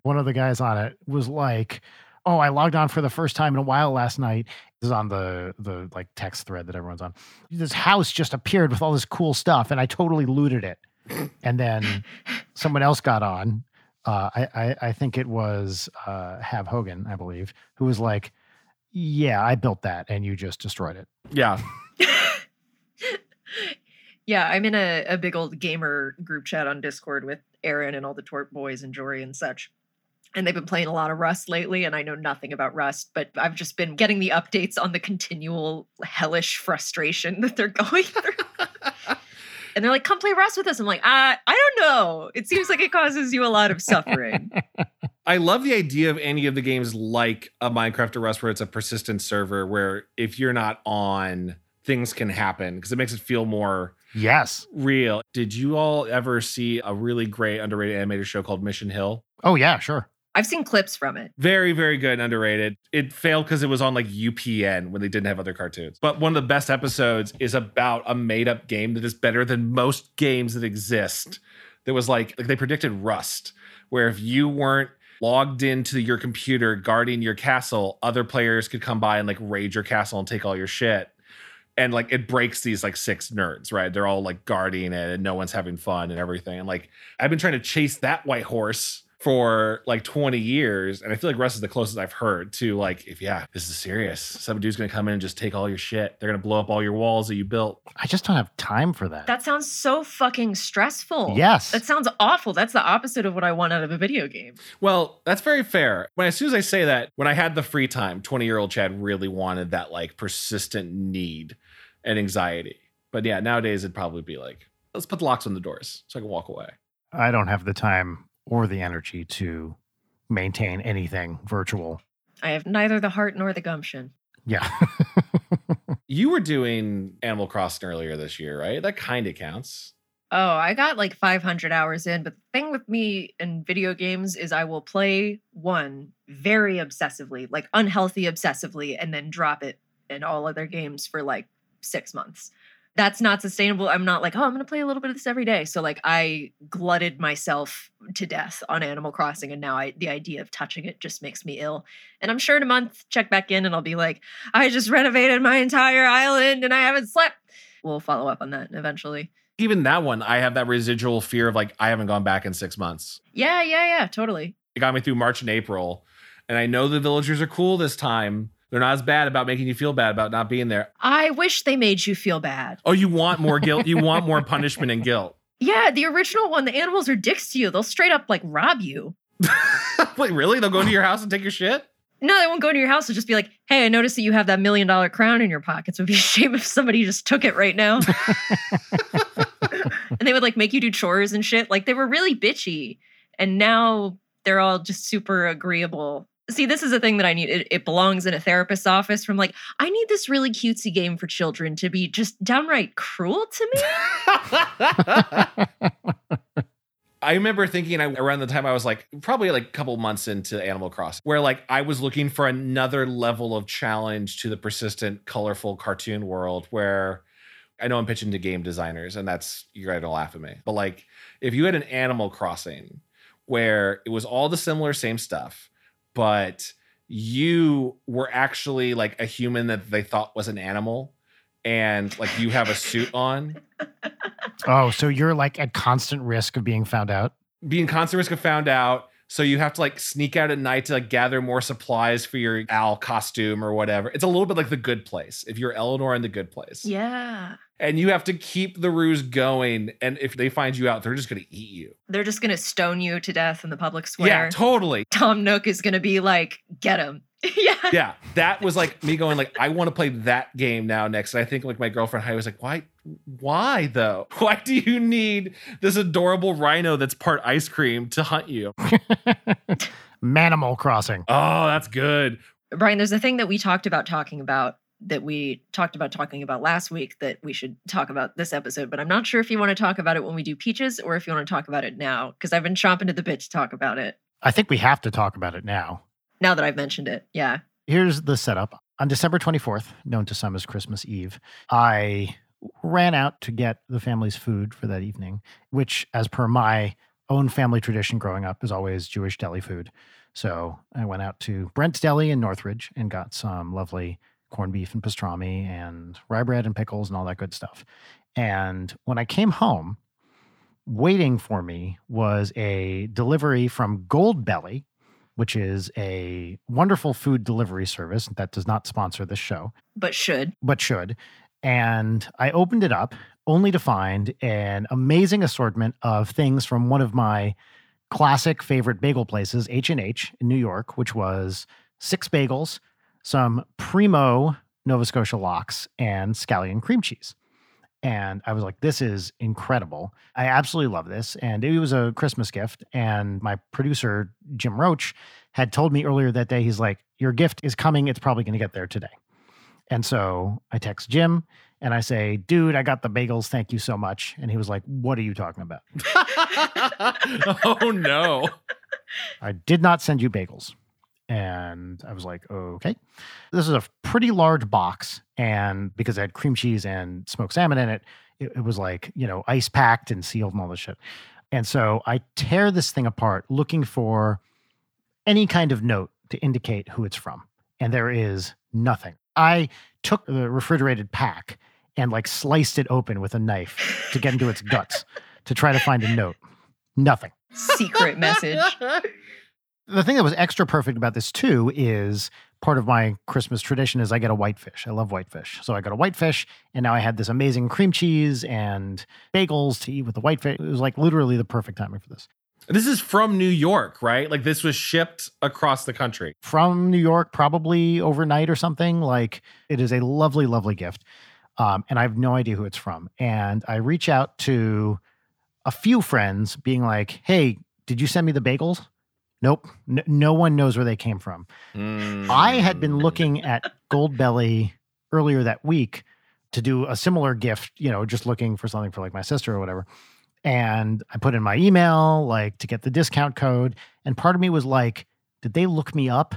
One of the guys on it was like, oh, I logged on for the first time in a while last night. This is on the, the like text thread that everyone's on. This house just appeared with all this cool stuff, and I totally looted it. And then someone else got on. Uh, I, I I think it was uh, Hav Hogan, I believe, who was like, yeah, I built that, and you just destroyed it. Yeah. Yeah, I'm in a, a big old gamer group chat on Discord with Aaron and all the Twerp boys and Jory and such. And they've been playing a lot of Rust lately, and I know nothing about Rust, but I've just been getting the updates on the continual hellish frustration that they're going through. And they're like, come play Rust with us. I'm like, I, I don't know. It seems like it causes you a lot of suffering. I love the idea of any of the games like a Minecraft or Rust where it's a persistent server where if you're not on, things can happen because it makes it feel more yes real. Did you all ever see a really great underrated animated show called Mission Hill? Oh, yeah, sure. I've seen clips from it. Very, very good and underrated. It failed because it was on like U P N when they didn't have other cartoons. But one of the best episodes is about a made-up game that is better than most games that exist. There was like, like they predicted Rust, where if you weren't logged into your computer guarding your castle, other players could come by and like raid your castle and take all your shit. and like it breaks these like six nerds, right? They're all like guarding it and no one's having fun and everything. And like I've been trying to chase that white horse for like twenty years, and I feel like Russ is the closest I've heard to like, if yeah, this is serious. Some dude's gonna come in and just take all your shit. They're gonna blow up all your walls that you built. I just don't have time for that. That sounds so fucking stressful. Yes. That sounds awful. That's the opposite of what I want out of a video game. Well, that's very fair. When as soon as I say that, when I had the free time, twenty-year-old Chad really wanted that like persistent need and anxiety. But yeah, nowadays it'd probably be like, let's put locks on the doors so I can walk away. I don't have the time or the energy to maintain anything virtual. I have neither the heart nor the gumption. Yeah. You were doing Animal Crossing earlier this year, right? That kind of counts. Oh, I got like five hundred hours in, but the thing with me in video games is I will play one very obsessively, like unhealthy obsessively, and then drop it in all other games for like six months. That's not sustainable. I'm not like, oh, I'm going to play a little bit of this every day. So like I glutted myself to death on Animal Crossing, and now I, the idea of touching it just makes me ill. And I'm sure in a month, check back in and I'll be like, I just renovated my entire island and I haven't slept. We'll follow up on that eventually. Even that one, I have that residual fear of like, I haven't gone back in six months. Yeah, yeah, yeah, totally. It got me through March and April. And I know the villagers are cool this time. They're not as bad about making you feel bad about not being there. I wish they made you feel bad. Oh, you want more guilt? You want more punishment and guilt? Yeah, the original one, the animals are dicks to you. They'll straight up, like, rob you. Wait, really? They'll go into your house and take your shit? No, they won't go into your house. They'll just be like, hey, I noticed that you have that million-dollar crown in your pockets. It would be a shame if somebody just took it right now. And they would, like, make you do chores and shit. Like, they were really bitchy. And now they're all just super agreeable. See, this is a thing that I need. It, it belongs in a therapist's office from like, I need this really cutesy game for children to be just downright cruel to me. I remember thinking I, around the time I was like, probably like a couple months into Animal Crossing, where like I was looking for another level of challenge to the persistent, colorful cartoon world where I know I'm pitching to game designers and that's, you're going to laugh at me. But like, if you had an Animal Crossing where it was all the similar same stuff, but you were actually like a human that they thought was an animal, and like you have a suit on. Oh, so you're like at constant risk of being found out? Being constant risk of found out. So you have to like sneak out at night to like gather more supplies for your owl costume or whatever. It's a little bit like The Good Place. If you're Eleanor in The Good Place. Yeah. And you have to keep the ruse going. And if they find you out, they're just going to eat you. They're just going to stone you to death in the public square. Yeah, totally. Tom Nook is going to be like, get him. Yeah. Yeah. That was like me going like, I want to play that game now next. And I think like my girlfriend, Heidi, was like, why, why though? Why do you need this adorable rhino that's part ice cream to hunt you? Manimal Crossing. Oh, that's good. Brian, there's a thing that we talked about talking about. that we talked about talking about last week that we should talk about this episode, but I'm not sure if you want to talk about it when we do Peaches or if you want to talk about it now, because I've been chomping at the bit to talk about it. I think we have to talk about it now. Now that I've mentioned it, yeah. Here's the setup. On December twenty-fourth, known to some as Christmas Eve, I ran out to get the family's food for that evening, which, as per my own family tradition growing up, is always Jewish deli food. So I went out to Brent's Deli in Northridge and got some lovely corned beef and pastrami and rye bread and pickles and all that good stuff. And when I came home, waiting for me was a delivery from Gold Belly, which is a wonderful food delivery service that does not sponsor this show. But should. But should. And I opened it up only to find an amazing assortment of things from one of my classic favorite bagel places, H and H in New York, which was six bagels, some primo Nova Scotia lox, and scallion cream cheese. And I was like, this is incredible. I absolutely love this. And it was a Christmas gift. And my producer, Jim Roach, had told me earlier that day, he's like, your gift is coming. It's probably going to get there today. And so I text Jim and I say, dude, I got the bagels. Thank you so much. And he was like, what are you talking about? Oh, no. I did not send you bagels. And I was like, okay, this is a pretty large box. And because it had cream cheese and smoked salmon in it, it, it was like, you know, ice packed and sealed and all this shit. And so I tear this thing apart looking for any kind of note to indicate who it's from. And there is nothing. I took the refrigerated pack and like sliced it open with a knife to get into its guts to try to find a note. Nothing. Secret message. The thing that was extra perfect about this too is part of my Christmas tradition is I get a whitefish. I love whitefish. So I got a whitefish and now I had this amazing cream cheese and bagels to eat with the whitefish. It was like literally the perfect timing for this. This is from New York, right? Like this was shipped across the country. From New York, probably overnight or something. Like it is a lovely, lovely gift. Um, and I have no idea who it's from. And I reach out to a few friends being like, hey, did you send me the bagels? Nope. N- no one knows where they came from. Mm. I had been looking at Goldbelly earlier that week to do a similar gift, you know, just looking for something for like my sister or whatever. And I put in my email, like to get the discount code. And part of me was like, did they look me up?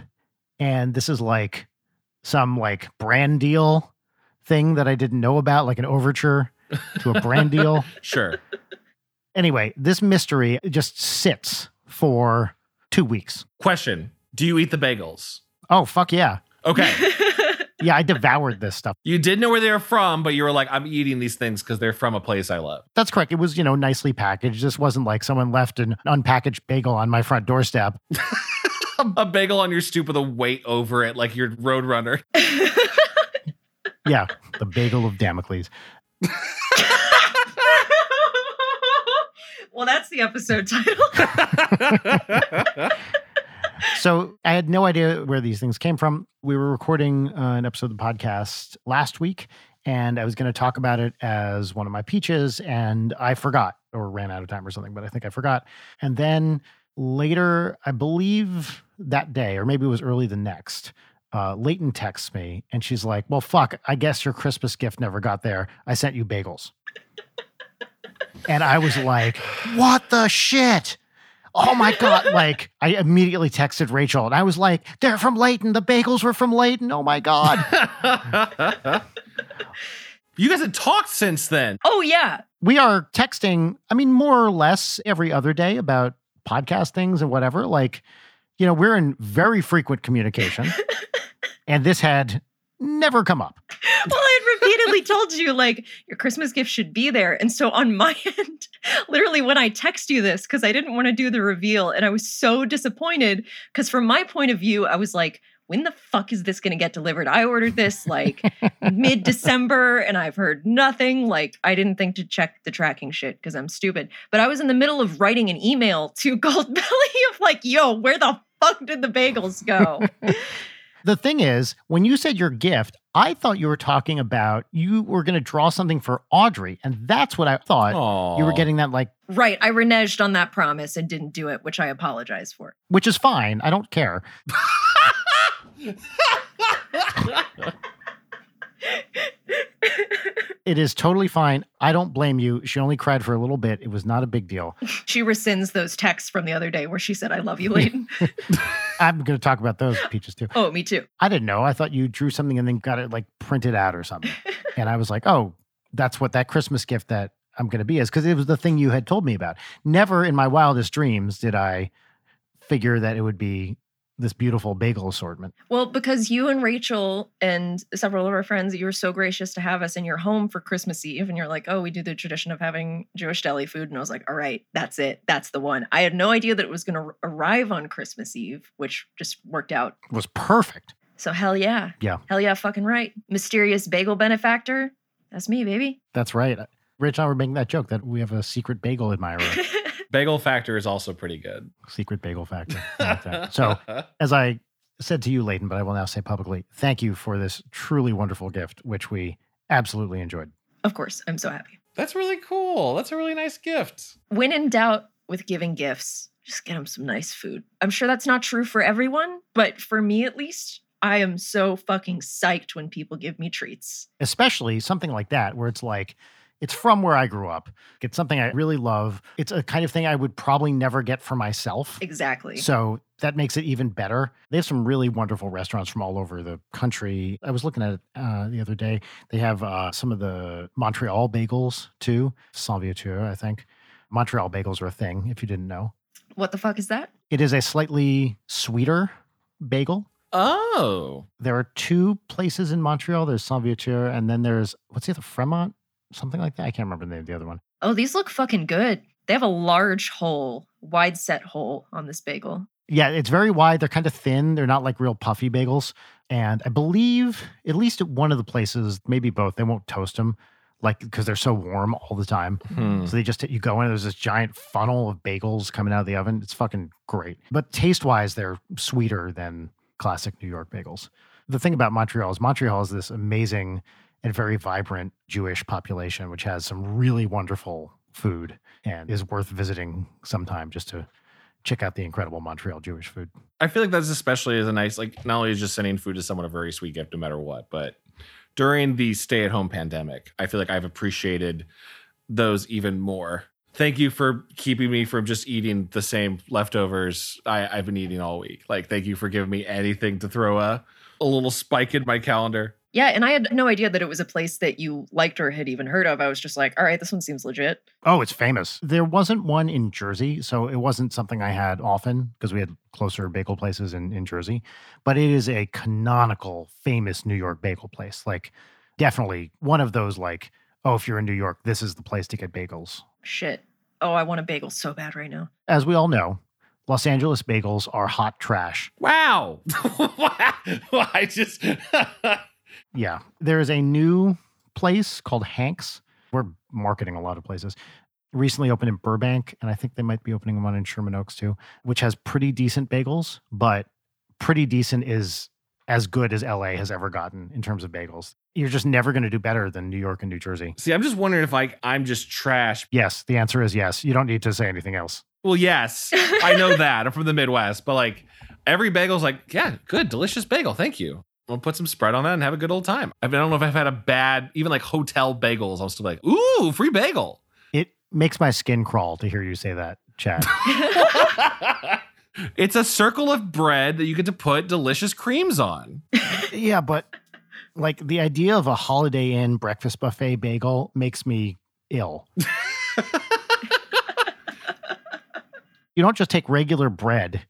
And this is like some like brand deal thing that I didn't know about, like an overture to a brand deal. Sure. Anyway, this mystery just sits for Two weeks. Question. Do you eat the bagels? Oh, fuck yeah. Okay. Yeah, I devoured this stuff. You did know where they were from, but you were like, I'm eating these things because they're from a place I love. That's correct. It was, you know, nicely packaged. This wasn't like someone left an unpackaged bagel on my front doorstep. A bagel on your stoop with a weight over it, like your Roadrunner. Yeah, the bagel of Damocles. Well, that's the episode title. So I had no idea where these things came from. We were recording uh, an episode of the podcast last week, and I was going to talk about it as one of my peaches, and I forgot or ran out of time or something, but I think I forgot. And then later, I believe that day, or maybe it was early the next, uh, Layton texts me, and she's like, well, fuck, I guess your Christmas gift never got there. I sent you bagels. And I was like, what the shit? Oh my God. Like, I immediately texted Rachel and I was like, they're from Layton. The bagels were from Layton. Oh my God. You guys had talked since then. Oh, yeah. We are texting, I mean, more or less every other day about podcast things and whatever. Like, you know, we're in very frequent communication. And this had never come up. Well, I repeatedly told you, like, your Christmas gift should be there. And so on my end, literally when I text you this, because I didn't want to do the reveal, and I was so disappointed, because from my point of view, I was like, when the fuck is this going to get delivered? I ordered this, like, mid-December, and I've heard nothing. Like, I didn't think to check the tracking shit, because I'm stupid. But I was in the middle of writing an email to Goldbelly of, like, yo, where the fuck did the bagels go? The thing is, when you said your gift, I thought you were talking about you were going to draw something for Audrey. And that's what I thought. Aww. You were getting that like... Right. I reneged on that promise and didn't do it, which I apologize for. Which is fine. I don't care. It is totally fine. I don't blame you. She only cried for a little bit. It was not a big deal. She rescinds those texts from the other day where she said, I love you, Layton. I'm going to talk about those peaches too. Oh, me too. I didn't know. I thought you drew something and then got it like printed out or something. And I was like, oh, that's what that Christmas gift that I'm going to be is. Because it was the thing you had told me about. Never in my wildest dreams did I figure that it would be this beautiful bagel assortment. Well, because you and Rachel and several of our friends, you were so gracious to have us in your home for Christmas Eve. And you're like, oh, we do the tradition of having Jewish deli food. And I was like, all right, that's it. That's the one. I had no idea that it was going to arrive on Christmas Eve, which just worked out. It was perfect. So hell yeah. Yeah. Hell yeah, fucking right. Mysterious bagel benefactor. That's me, baby. That's right. Rich and I were making that joke that we have a secret bagel admirer. Bagel factor is also pretty good. Secret bagel factor. Like so as I said to you, Layton, but I will now say publicly, thank you for this truly wonderful gift, which we absolutely enjoyed. Of course. I'm so happy. That's really cool. That's a really nice gift. When in doubt with giving gifts, just get them some nice food. I'm sure that's not true for everyone, but for me at least, I am so fucking psyched when people give me treats. Especially something like that where it's like, it's from where I grew up. It's something I really love. It's a kind of thing I would probably never get for myself. Exactly. So that makes it even better. They have some really wonderful restaurants from all over the country. I was looking at it uh, the other day. They have uh, some of the Montreal bagels too. Sans Vouture, I think. Montreal bagels are a thing, if you didn't know. What the fuck is that? It is a slightly sweeter bagel. Oh. There are two places in Montreal. There's Saint-Viateur, and then there's, what's the other, Fremont? Something like that. I can't remember the name of the other one. Oh, these look fucking good. They have a large hole, wide set hole on this bagel. Yeah, it's very wide. They're kind of thin. They're not like real puffy bagels. And I believe, at least at one of the places, maybe both, they won't toast them, like, because they're so warm all the time. Hmm. So they just, you go in, there's this giant funnel of bagels coming out of the oven. It's fucking great. But taste-wise, they're sweeter than classic New York bagels. The thing about Montreal is Montreal is this amazing and very vibrant Jewish population, which has some really wonderful food and is worth visiting sometime just to check out the incredible Montreal Jewish food. I feel like that's especially as a nice, like, not only is just sending food to someone a very sweet gift no matter what, but during the stay-at-home pandemic, I feel like I've appreciated those even more. Thank you for keeping me from just eating the same leftovers I, I've been eating all week. Like, thank you for giving me anything to throw a, a little spike in my calendar. Yeah, and I had no idea that it was a place that you liked or had even heard of. I was just like, all right, this one seems legit. Oh, it's famous. There wasn't one in Jersey, so it wasn't something I had often because we had closer bagel places in, in Jersey. But it is a canonical, famous New York bagel place. Like, definitely one of those, like, oh, if you're in New York, this is the place to get bagels. Shit. Oh, I want a bagel so bad right now. As we all know, Los Angeles bagels are hot trash. Wow. I just... Yeah. There is a new place called Hank's. We're marketing a lot of places. Recently opened in Burbank, and I think they might be opening one in Sherman Oaks too, which has pretty decent bagels, but pretty decent is as good as L A has ever gotten in terms of bagels. You're just never going to do better than New York and New Jersey. See, I'm just wondering if I, I'm just trash. Yes, the answer is yes. You don't need to say anything else. Well, yes, I know that. I'm from the Midwest, but like every bagel's like, yeah, good, delicious bagel. Thank you. We'll put some spread on that and have a good old time. I don't know if I've had a bad, even like hotel bagels. I'm still like, ooh, free bagel. It makes my skin crawl to hear you say that, Chad. It's a circle of bread that you get to put delicious creams on. Yeah, but like the idea of a Holiday Inn breakfast buffet bagel makes me ill. You don't just take regular bread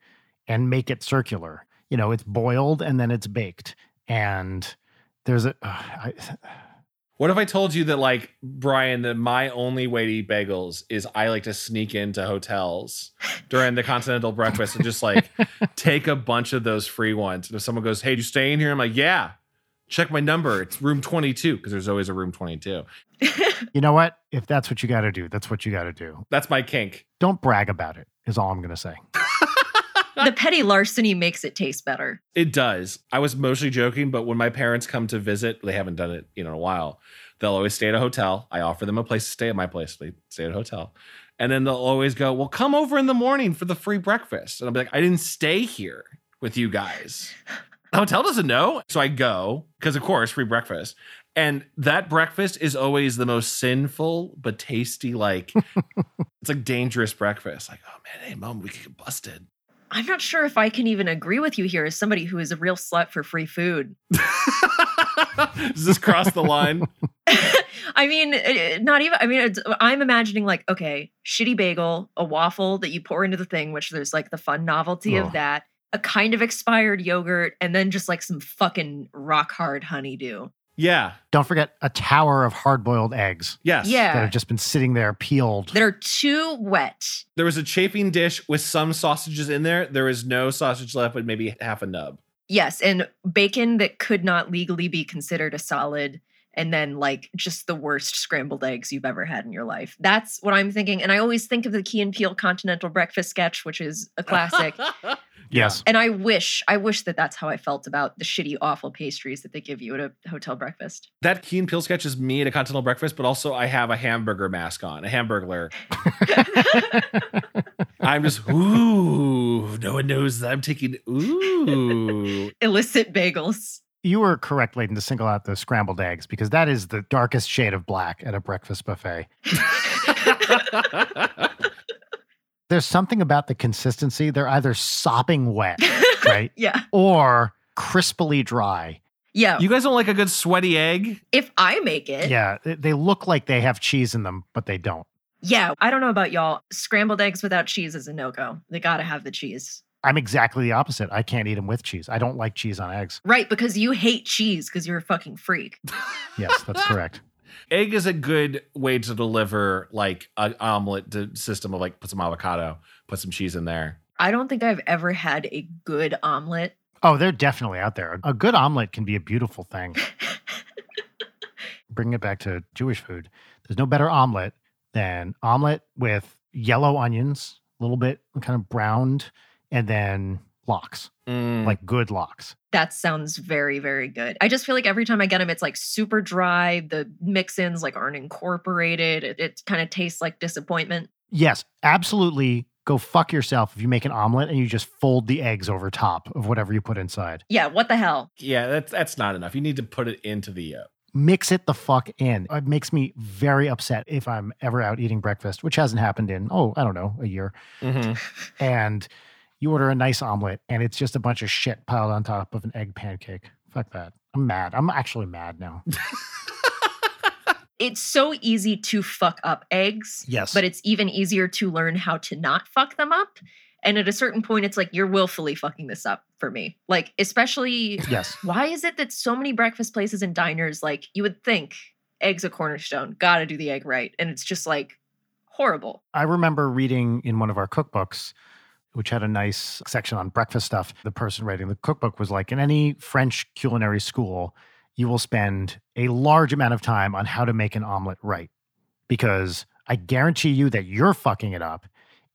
and make it circular. You know, it's boiled and then it's baked. And there's a... Uh, I, what if I told you that, like, Brian, that my only way to eat bagels is I like to sneak into hotels during the continental breakfast and just, like, take a bunch of those free ones. And if someone goes, hey, do you stay in here? I'm like, yeah, check my number. It's room twenty-two, because there's always a room twenty-two. You know what? If that's what you got to do, that's what you got to do. That's my kink. Don't brag about it is all I'm going to say. The petty larceny makes it taste better. It does. I was mostly joking, but when my parents come to visit, they haven't done it in a while. They'll always stay at a hotel. I offer them a place to stay at my place. They stay at a hotel. And then they'll always go, well, come over in the morning for the free breakfast. And I'll be like, I didn't stay here with you guys. The hotel doesn't know. So I go, because of course, free breakfast. And that breakfast is always the most sinful, but tasty, like, it's like dangerous breakfast. Like, oh man, hey mom, we could get busted. I'm not sure if I can even agree with you here as somebody who is a real slut for free food. Does this cross the line? I mean, not even, I mean, it's, I'm imagining like, okay, shitty bagel, a waffle that you pour into the thing, which there's like the fun novelty oh. of that, a kind of expired yogurt, and then just like some fucking rock hard honeydew. Yeah. Don't forget a tower of hard-boiled eggs. Yes. Yeah. That have just been sitting there peeled. They're too wet. There was a chafing dish with some sausages in there. There is no sausage left, but maybe half a nub. Yes, and bacon that could not legally be considered a solid, and then like just the worst scrambled eggs you've ever had in your life. That's what I'm thinking. And I always think of the Key and Peele Continental Breakfast sketch, which is a classic. Yes. And I wish, I wish that that's how I felt about the shitty, awful pastries that they give you at a hotel breakfast. That Key and Peele sketch is me at a continental breakfast, but also I have a hamburger mask on, a hamburglar. I'm just, ooh, no one knows that I'm taking, ooh. Illicit bagels. You were correct, Layton, to single out the scrambled eggs, because that is the darkest shade of black at a breakfast buffet. There's something about the consistency. They're either sopping wet, right? Yeah. Or crisply dry. Yeah. You guys don't like a good sweaty egg? If I make it. Yeah. They look like they have cheese in them, but they don't. Yeah. I don't know about y'all. Scrambled eggs without cheese is a no-go. They got to have the cheese. I'm exactly the opposite. I can't eat them with cheese. I don't like cheese on eggs. Right, because you hate cheese because you're a fucking freak. Yes, that's correct. Egg is a good way to deliver like an omelet to system of like put some avocado, put some cheese in there. I don't think I've ever had a good omelet. Oh, they're definitely out there. A good omelet can be a beautiful thing. Bringing it back to Jewish food, there's no better omelet than omelet with yellow onions, a little bit kind of browned, and then lox, mm. like good lox. That sounds very, very good. I just feel like every time I get them, it's like super dry. The mix-ins like aren't incorporated. It, it kind of tastes like disappointment. Yes, absolutely. Go fuck yourself if you make an omelet and you just fold the eggs over top of whatever you put inside. Yeah, what the hell? Yeah, that's that's not enough. You need to put it into the... Uh, Mix it the fuck in. It makes me very upset if I'm ever out eating breakfast, which hasn't happened in, oh, I don't know, a year. Mm-hmm. And you order a nice omelet and it's just a bunch of shit piled on top of an egg pancake. Fuck that. I'm mad. I'm actually mad now. It's so easy to fuck up eggs. Yes. But it's even easier to learn how to not fuck them up. And at a certain point, it's like, you're willfully fucking this up for me. Like, especially, yes. Why is it that so many breakfast places and diners, like, you would think egg's a cornerstone, gotta do the egg right. And it's just, like, horrible. I remember reading in one of our cookbooks, which had a nice section on breakfast stuff, the person writing the cookbook was like, in any French culinary school, you will spend a large amount of time on how to make an omelet right. Because I guarantee you that you're fucking it up.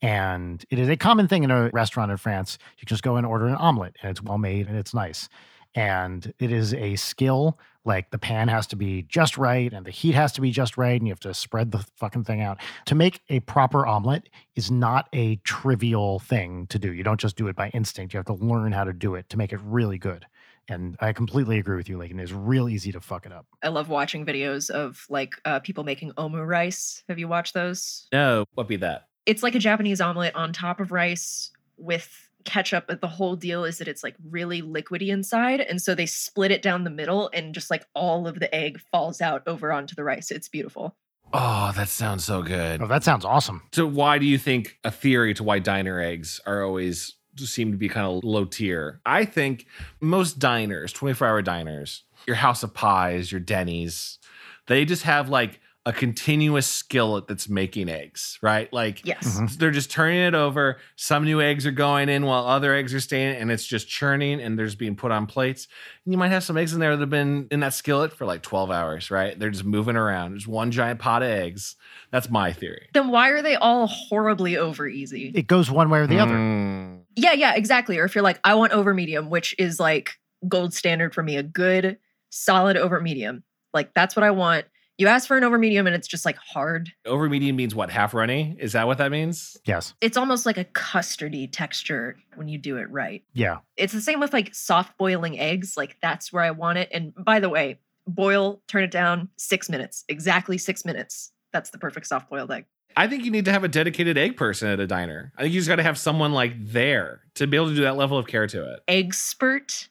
And it is a common thing in a restaurant in France. You can just go and order an omelet and it's well made and it's nice. And it is a skill, like the pan has to be just right and the heat has to be just right and you have to spread the fucking thing out. To make a proper omelet is not a trivial thing to do. You don't just do it by instinct. You have to learn how to do it to make it really good. And I completely agree with you, Layton. It's real easy to fuck it up. I love watching videos of like uh, people making omu rice. Have you watched those? No, what be that? It's like a Japanese omelet on top of rice with ketchup, but the whole deal is that it's like really liquidy inside. And so they split it down the middle and just like all of the egg falls out over onto the rice. It's beautiful. Oh, that sounds so good. Oh, that sounds awesome. So why do you think a theory to why diner eggs are always seem to be kind of low tier? I think most diners, twenty-four hour diners, your House of Pies, your Denny's, they just have like a continuous skillet that's making eggs, right? Like, yes. Mm-hmm. They're just turning it over. Some new eggs are going in while other eggs are staying, and it's just churning and they're just being put on plates. And you might have some eggs in there that have been in that skillet for like twelve hours, right? They're just moving around. There's one giant pot of eggs. That's my theory. Then why are they all horribly over easy? It goes one way or the mm. other. Yeah, yeah, exactly. Or if you're like, I want over medium, which is like gold standard for me, a good, solid over medium. Like, that's what I want. You ask for an over medium and it's just like hard. Over medium means what? Half runny? Is that what that means? Yes. It's almost like a custardy texture when you do it right. Yeah. It's the same with like soft boiling eggs. Like that's where I want it. And by the way, boil, turn it down, six minutes. Exactly six minutes. That's the perfect soft boiled egg. I think you need to have a dedicated egg person at a diner. I think you just got to have someone like there to be able to do that level of care to it. Egg-spert.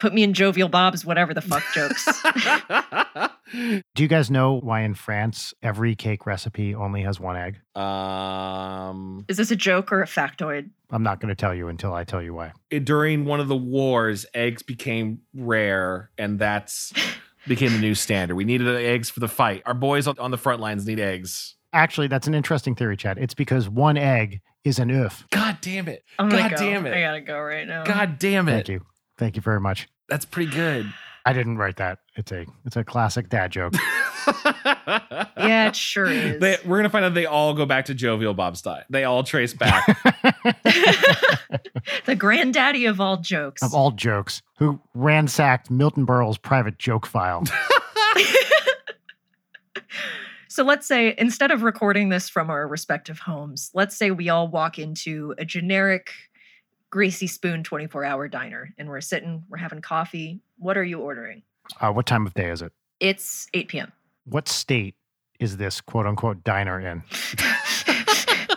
Put me in Jovial Bob's whatever the fuck jokes. Do you guys know why in France every cake recipe only has one egg? Um, Is this a joke or a factoid? I'm not going to tell you until I tell you why. During one of the wars, eggs became rare, and that's became the new standard. We needed eggs for the fight. Our boys on the front lines need eggs. Actually, that's an interesting theory, Chad. It's because one egg is an oof. God damn it. I'm God go. damn it. I got to go right now. God damn it. Thank you. Thank you very much. That's pretty good. I didn't write that. It's a it's a classic dad joke. Yeah, it sure is. They, we're going to find out they all go back to Jovial Bob Stine. They all trace back. The granddaddy of all jokes. Of all jokes, who ransacked Milton Berle's private joke file. So let's say, instead of recording this from our respective homes, let's say we all walk into a generic Greasy Spoon twenty-four hour diner. And we're sitting, we're having coffee. What are you ordering? Uh, what time of day is it? It's eight p.m. What state is this quote unquote diner in? Ah,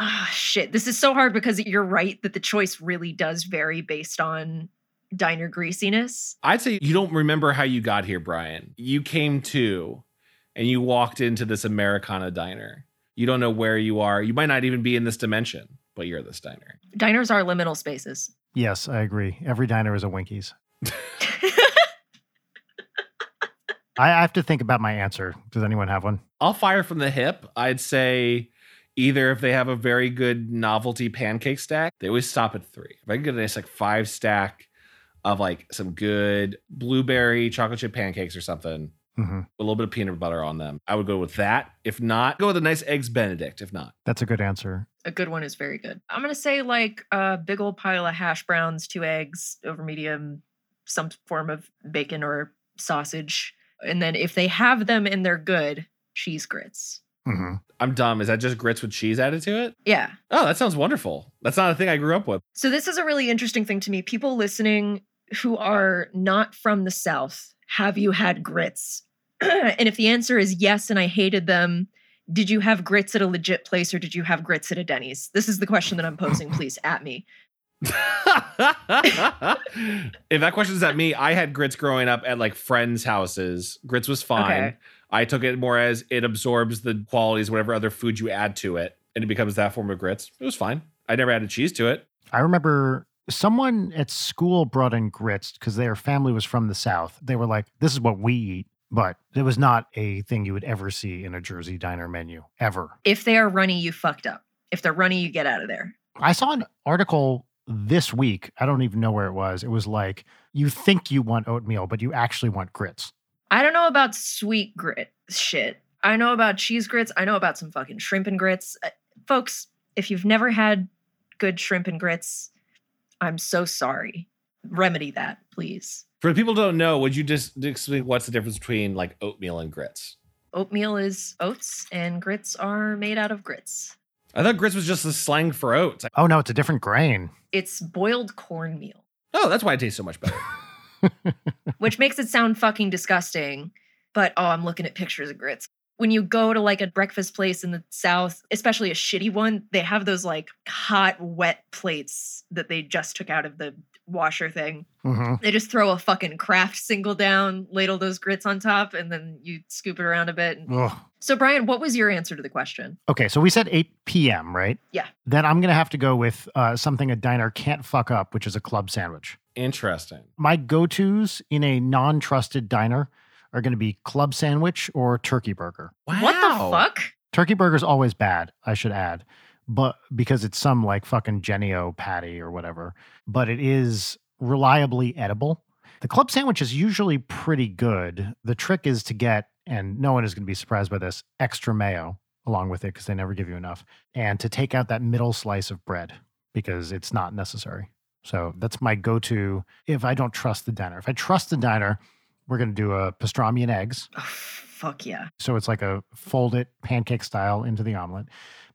oh, shit. This is so hard because you're right that the choice really does vary based on diner greasiness. I'd say you don't remember how you got here, Brian. You came to and you walked into this Americana diner. You don't know where you are. You might not even be in this dimension. Well, you're the Steiner. Diners are liminal spaces. Yes, I agree. Every diner is a Winkies. I have to think about my answer. Does anyone have one? I'll fire from the hip. I'd say either if they have a very good novelty pancake stack, they always stop at three. If I can get a nice like five stack of like some good blueberry chocolate chip pancakes or something, mm-hmm. with a little bit of peanut butter on them, I would go with that. If not, go with a nice Eggs Benedict, if not. That's a good answer. A good one is very good. I'm going to say like a big old pile of hash browns, two eggs over medium, some form of bacon or sausage. And then if they have them and they're good, cheese grits. Mm-hmm. I'm dumb. Is that just grits with cheese added to it? Yeah. Oh, that sounds wonderful. That's not a thing I grew up with. So this is a really interesting thing to me. People listening who are not from the South, have you had grits? And if the answer is yes, and I hated them, did you have grits at a legit place or did you have grits at a Denny's? This is the question that I'm posing. Please at me. If that question's at me, I had grits growing up at like friends' houses. Grits was fine. Okay. I took it more as it absorbs the qualities, whatever other food you add to it, and it becomes that form of grits. It was fine. I never added cheese to it. I remember someone at school brought in grits because their family was from the South. They were like, this is what we eat. But it was not a thing you would ever see in a Jersey diner menu, ever. If they are runny, you fucked up. If they're runny, you get out of there. I saw an article this week. I don't even know where it was. It was like, you think you want oatmeal, but you actually want grits. I don't know about sweet grit shit. I know about cheese grits. I know about some fucking shrimp and grits. Uh, folks, if you've never had good shrimp and grits, I'm so sorry. Remedy that, please. For people who don't know, would you just explain what's the difference between like oatmeal and grits? Oatmeal is oats and grits are made out of grits. I thought grits was just the slang for oats. Oh, no, it's a different grain. It's boiled cornmeal. Oh, that's why it tastes so much better. Which makes it sound fucking disgusting. But, oh, I'm looking at pictures of grits. When you go to like a breakfast place in the South, especially a shitty one, they have those like hot, wet plates that they just took out of the washer thing. Mm-hmm. They just throw a fucking Kraft single down, ladle those grits on top, and then you scoop it around a bit. And... So, Brian, what was your answer to the question? Okay, so we said eight p.m., right? Yeah. Then I'm going to have to go with uh, something a diner can't fuck up, which is a club sandwich. Interesting. My go-tos in a non-trusted diner are going to be club sandwich or turkey burger. Wow. What the fuck? Turkey burger's always bad, I should add. But because it's some like fucking Jennie-O patty or whatever, but it is reliably edible. The club sandwich is usually pretty good. The trick is to get, and no one is going to be surprised by this, extra mayo along with it because they never give you enough, and to take out that middle slice of bread because it's not necessary. So that's my go-to if I don't trust the diner. If I trust the diner, we're going to do a pastrami and eggs. Oh, fuck yeah. So it's like a fold it pancake style into the omelet.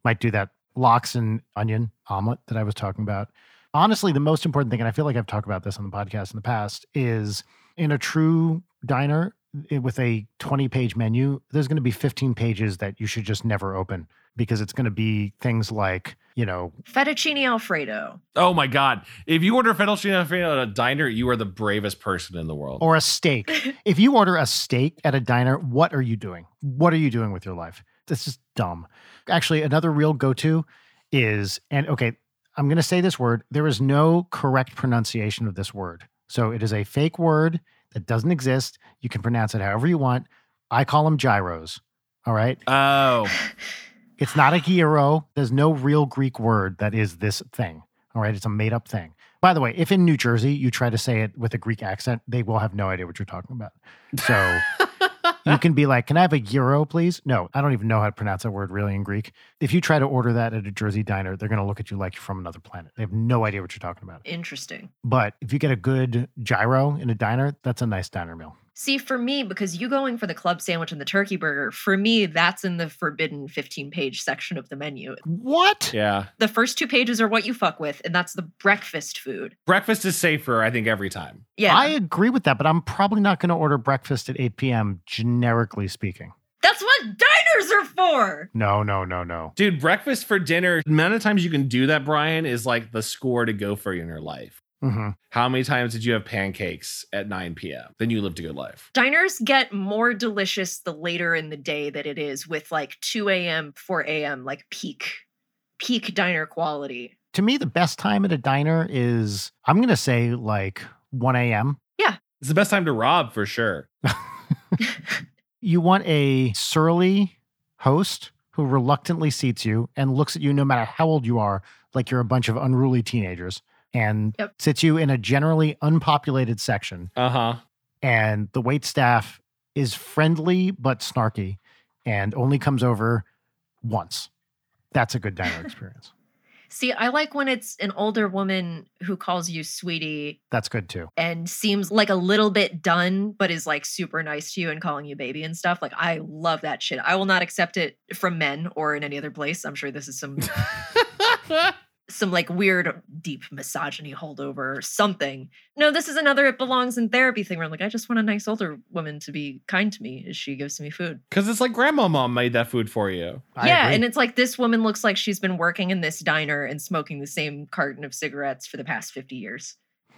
Might do that lox and onion omelet that I was talking about. Honestly, the most important thing, and I feel like I've talked about this on the podcast in the past, is in a true diner it, with a twenty-page menu, there's going to be fifteen pages that you should just never open because it's going to be things like, you know... Fettuccine Alfredo. Oh my God. If you order Fettuccine Alfredo at a diner, you are the bravest person in the world. Or a steak. If you order a steak at a diner, what are you doing? What are you doing with your life? This is dumb. Actually, another real go-to is, and okay, I'm going to say this word. There is no correct pronunciation of this word. So it is a fake word that doesn't exist. You can pronounce it however you want. I call them gyros. All right? Oh. It's not a gyro. There's no real Greek word that is this thing. All right? It's a made-up thing. By the way, if in New Jersey you try to say it with a Greek accent, they will have no idea what you're talking about. So... You can be like, can I have a gyro, please? No, I don't even know how to pronounce that word really in Greek. If you try to order that at a Jersey diner, they're going to look at you like you're from another planet. They have no idea what you're talking about. Interesting. But if you get a good gyro in a diner, that's a nice diner meal. See, for me, because you going for the club sandwich and the turkey burger, for me, that's in the forbidden fifteen-page section of the menu. What? Yeah. The first two pages are what you fuck with, and that's the breakfast food. Breakfast is safer, I think, every time. Yeah. I agree with that, but I'm probably not going to order breakfast at eight p.m., generically speaking. That's what diners are for! No, no, no, no. Dude, breakfast for dinner, the amount of times you can do that, Brian, is like the score to go for in your life. Mm-hmm. How many times did you have pancakes at nine p.m.? Then you lived a good life. Diners get more delicious the later in the day that it is with like two a.m., four a.m., like peak peak diner quality. To me, the best time at a diner is, I'm going to say like one a.m. Yeah. It's the best time to rob for sure. You want a surly host who reluctantly seats you and looks at you no matter how old you are, like you're a bunch of unruly teenagers, and yep. sits you in a generally unpopulated section. Uh-huh. And the wait staff is friendly but snarky and only comes over once. That's a good diner experience. See, I like when it's an older woman who calls you sweetie. That's good too. And seems like a little bit done, but is like super nice to you and calling you baby and stuff. Like, I love that shit. I will not accept it from men or in any other place. I'm sure this is some, some like weird, deep misogyny holdover or something. No, this is another it belongs in therapy thing where I'm like, I just want a nice older woman to be kind to me as she gives me food. Because it's like grandma mom made that food for you. I yeah, agree. And it's like, this woman looks like she's been working in this diner and smoking the same carton of cigarettes for the past fifty years.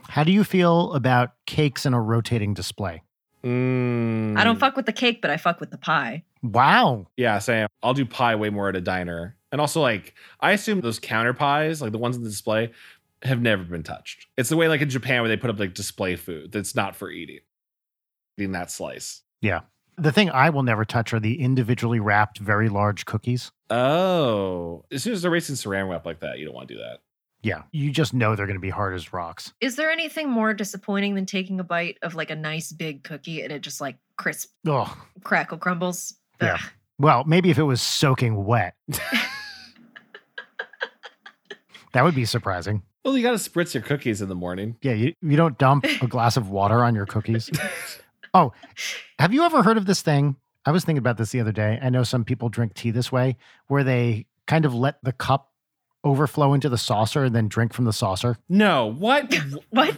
How do you feel about cakes in a rotating display? Mm. I don't fuck with the cake, but I fuck with the pie. Wow. Yeah, same. I'll do pie way more at a diner. And also, like, I assume those counter pies, like the ones in the display, have never been touched. It's the way, like, in Japan where they put up, like, display food that's not for eating. Eating that slice. Yeah. The thing I will never touch are the individually wrapped, very large cookies. Oh. As soon as they're racing saran wrap like that, you don't want to do that. Yeah. You just know they're going to be hard as rocks. Is there anything more disappointing than taking a bite of, like, a nice big cookie and it just, like, crisp Ugh. crackle crumbles? Ugh. Yeah. Well, maybe if it was soaking wet. That would be surprising. Well, you got to spritz your cookies in the morning. Yeah, you, you don't dump a glass of water on your cookies. Oh, have you ever heard of this thing? I was thinking about this the other day. I know some people drink tea this way, where they kind of let the cup overflow into the saucer and then drink from the saucer. No, what? What?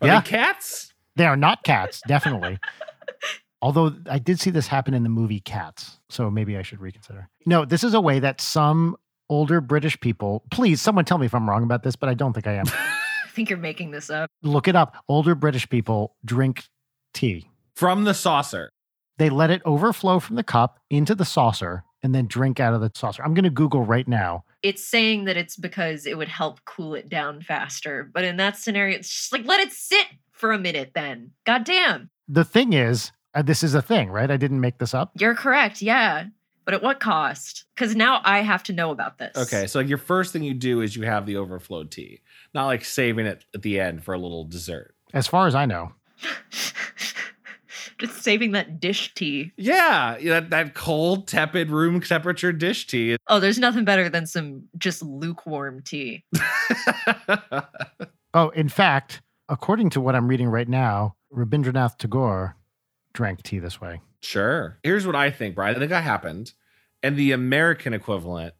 Are yeah. they cats? They are not cats, definitely. Although I did see this happen in the movie Cats, so maybe I should reconsider. No, this is a way that some older British people, please, someone tell me if I'm wrong about this, but I don't think I am. I think you're making this up. Look it up. Older British people drink tea. From the saucer. They let it overflow from the cup into the saucer and then drink out of the saucer. I'm going to Google right now. It's saying that it's because it would help cool it down faster. But in that scenario, it's just like, let it sit for a minute then. Goddamn. The thing is, this is a thing, right? I didn't make this up. You're correct, yeah. But at what cost? Because now I have to know about this. Okay, so like your first thing you do is you have the overflow tea. Not like saving it at the end for a little dessert. As far as I know. Just saving that dish tea. Yeah, that, that cold, tepid, room temperature dish tea. Oh, there's nothing better than some just lukewarm tea. Oh, in fact, according to what I'm reading right now, Rabindranath Tagore drank tea this way. Sure. Here's what I think, Brian. I think that happened. And the American equivalent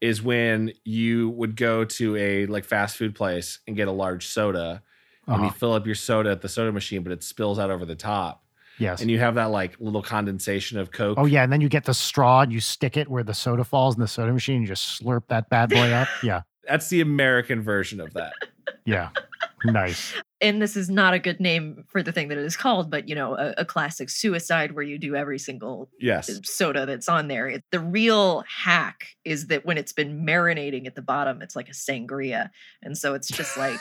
is when you would go to a like fast food place and get a large soda uh-huh. and you fill up your soda at the soda machine, but it spills out over the top. Yes. And you have that like little condensation of Coke. Oh yeah. And then you get the straw and you stick it where the soda falls in the soda machine and you just slurp that bad boy up. Yeah. That's the American version of that. Yeah. Nice. And this is not a good name for the thing that it is called, but, you know, a, a classic suicide where you do every single yes. soda that's on there. It, the real hack is that when it's been marinating at the bottom, it's like a sangria. And so it's just like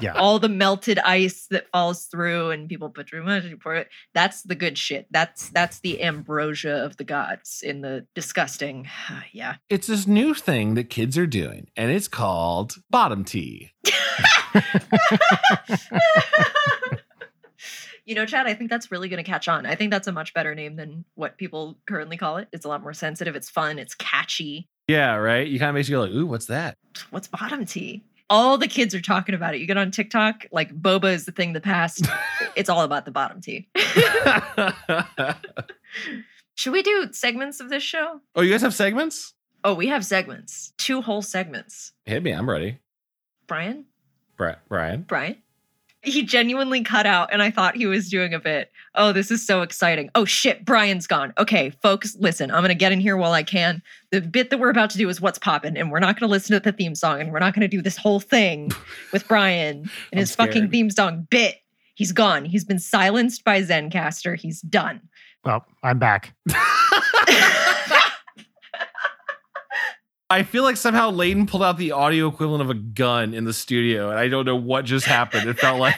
yeah. all the melted ice that falls through and people put too much, you pour it. That's the good shit. That's that's the ambrosia of the gods in the disgusting. Yeah. It's this new thing that kids are doing, and it's called bottom tea. You know, Chad, I think that's really going to catch on. I think that's a much better name than what people currently call it. It's a lot more sensitive. It's fun. It's catchy. Yeah, right? You kind of makes you go like, ooh, what's that? What's bottom tea? All the kids are talking about it. You get on TikTok, like boba is the thing of the past. It's all about the bottom tea. Should we do segments of this show? Oh, you guys have segments? Oh, we have segments. Two whole segments. Hit me. I'm ready. Brian? Brian? Brian? He genuinely cut out, and I thought he was doing a bit. Oh, this is so exciting. Oh, shit, Brian's gone. Okay, folks, listen, I'm going to get in here while I can. The bit that we're about to do is what's poppin', and we're not going to listen to the theme song, and we're not going to do this whole thing with Brian and his scared. fucking theme song bit. He's gone. He's been silenced by Zencastr. He's done. Well, I'm back. I feel like somehow Layton pulled out the audio equivalent of a gun in the studio, and I don't know what just happened. It felt like...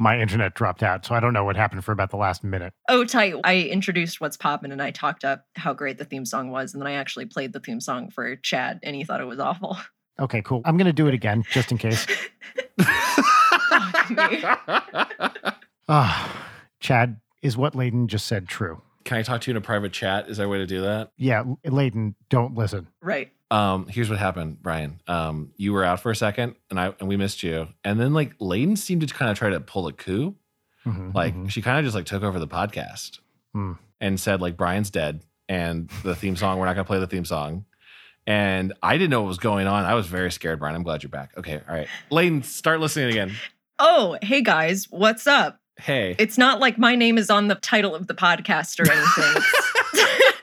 My internet dropped out, so I don't know what happened for about the last minute. Oh, tight. I introduced What's Poppin', and I talked up how great the theme song was, and then I actually played the theme song for Chad, and he thought it was awful. Okay, cool. I'm going to do it again, just in case. Oh, Chad, is what Layton just said true? Can I talk to you in a private chat? Is there a way to do that? Yeah, Layton, don't listen. Right. Um, here's what happened, Brian. Um, you were out for a second, and I and we missed you. And then like Layton seemed to kind of try to pull a coup. Mm-hmm, like mm-hmm. She kind of just like took over the podcast mm. and said like Brian's dead, and the theme song. We're not gonna play the theme song. And I didn't know what was going on. I was very scared, Brian. I'm glad you're back. Okay, all right, Layton, start listening again. Oh, hey guys, what's up? Hey, it's not like my name is on the title of the podcast or anything.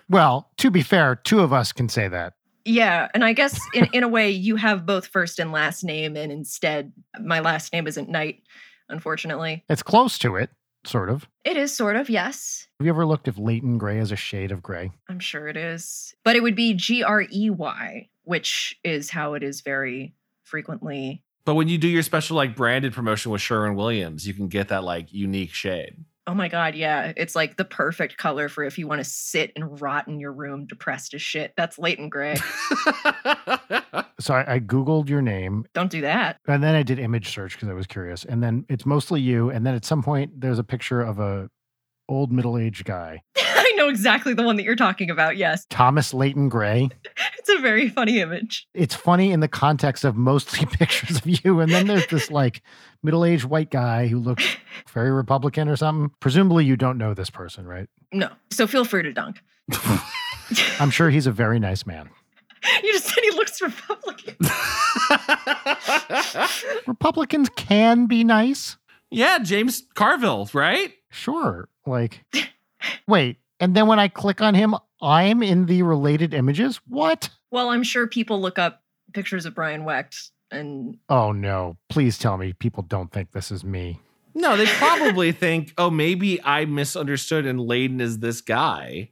Well, to be fair, two of us can say that. Yeah, and I guess in, in a way you have both first and last name, and instead my last name isn't Knight, unfortunately. It's close to it, sort of. It is sort of, yes. Have you ever looked if Layton Gray is a shade of gray? I'm sure it is. But it would be G R E Y, which is how it is very frequently. But when you do your special like branded promotion with Sherwin-Williams, you can get that like unique shade. Oh my God, yeah. It's like the perfect color for if you want to sit and rot in your room depressed as shit. That's Layton Gray. So I, I Googled your name. Don't do that. And then I did image search because I was curious. And then it's mostly you. And then at some point, there's a picture of a old middle-aged guy. I know exactly the one that you're talking about, yes. Thomas Layton Gray. It's a very funny image. It's funny in the context of mostly pictures of you. And then there's this like middle-aged white guy who looks very Republican or something. Presumably you don't know this person, right? No. So feel free to dunk. I'm sure he's a very nice man. You just said he looks Republican. Republicans can be nice. Yeah, James Carville, right? Sure. Like, wait. And then when I click on him, I'm in the related images? What? Well, I'm sure people look up pictures of Brian Wecht and... Oh, no. Please tell me people don't think this is me. No, they probably think, oh, maybe I misunderstood and Layton is this guy.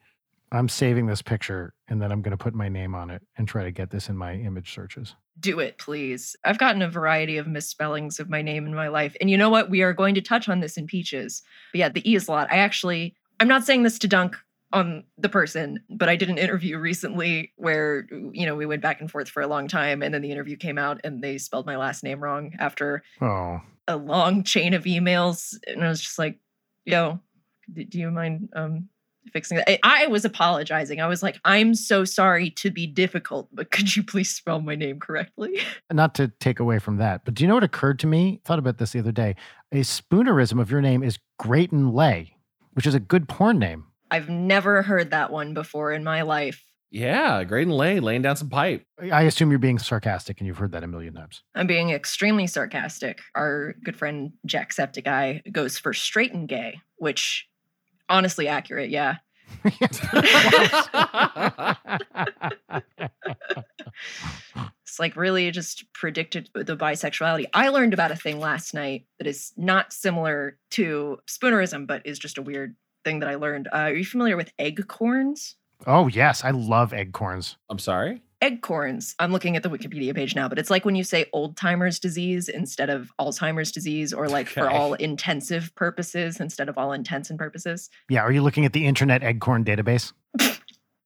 I'm saving this picture, and then I'm going to put my name on it and try to get this in my image searches. Do it, please. I've gotten a variety of misspellings of my name in my life. And you know what? We are going to touch on this in Peaches. But yeah, the E is a lot. I actually... I'm not saying this to dunk on the person, but I did an interview recently where, you know, we went back and forth for a long time, and then the interview came out and they spelled my last name wrong after oh. a long chain of emails. And I was just like, yo, do you mind um, fixing that? I, I was apologizing. I was like, I'm so sorry to be difficult, but could you please spell my name correctly? Not to take away from that, but do you know what occurred to me? I thought about this the other day. A spoonerism of your name is Grayton Lay, which is a good porn name. I've never heard that one before in my life. Yeah, Grayton Lay, laying down some pipe. I assume you're being sarcastic and you've heard that a million times. I'm being extremely sarcastic. Our good friend Jacksepticeye goes for straight and gay, which, honestly, accurate, yeah. It's like really just predicted the bisexuality. I learned about a thing last night that is not similar to spoonerism, but is just a weird thing that I learned. Uh, are you familiar with eggcorns? Oh, yes. I love eggcorns. I'm sorry? Eggcorns. I'm looking at the Wikipedia page now, but it's like when you say old-timers disease instead of Alzheimer's disease, or like okay. for all intensive purposes instead of all intents and purposes. Yeah. Are you looking at the internet eggcorn database?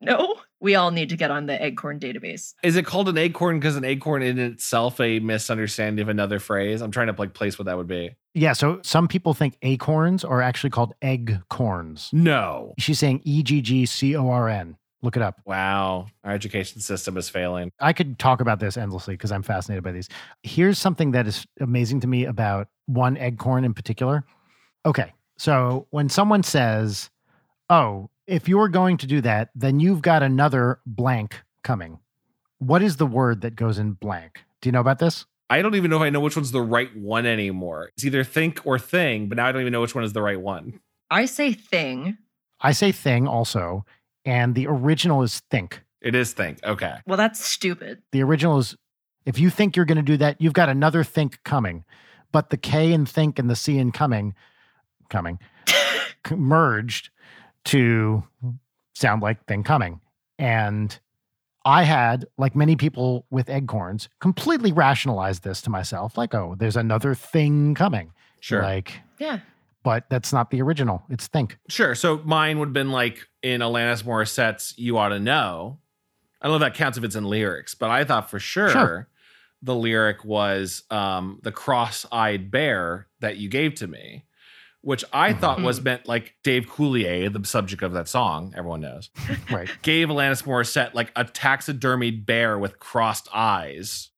No. We all need to get on the eggcorn database. Is it called an eggcorn because an eggcorn in itself a misunderstanding of another phrase? I'm trying to like place what that would be. Yeah, so some people think acorns are actually called eggcorns. No. She's saying E G G C O R N. Look it up. Wow. Our education system is failing. I could talk about this endlessly because I'm fascinated by these. Here's something that is amazing to me about one eggcorn in particular. Okay, so when someone says, oh, if you're going to do that, then you've got another blank coming. What is the word that goes in blank? Do you know about this? I don't even know if I know which one's the right one anymore. It's either think or thing, but now I don't even know which one is the right one. I say thing. I say thing also, and the original is think. It is think, okay. Well, that's stupid. The original is, if you think you're going to do that, you've got another think coming. But the K in think and the C in coming, coming, merged to sound like thing coming. And I had, like many people with eggcorns, completely rationalized this to myself. Like, oh, there's another thing coming. Sure. Like, yeah. But that's not the original. It's Think. Sure. So mine would have been like in Alanis Morissette's You Ought to Know. I don't know if that counts if it's in lyrics, but I thought for sure, sure. the lyric was um, the cross-eyed bear that you gave to me, which I mm-hmm. thought was meant like Dave Coulier, the subject of that song, everyone knows, right? Gave Alanis Morissette like a taxidermied bear with crossed eyes.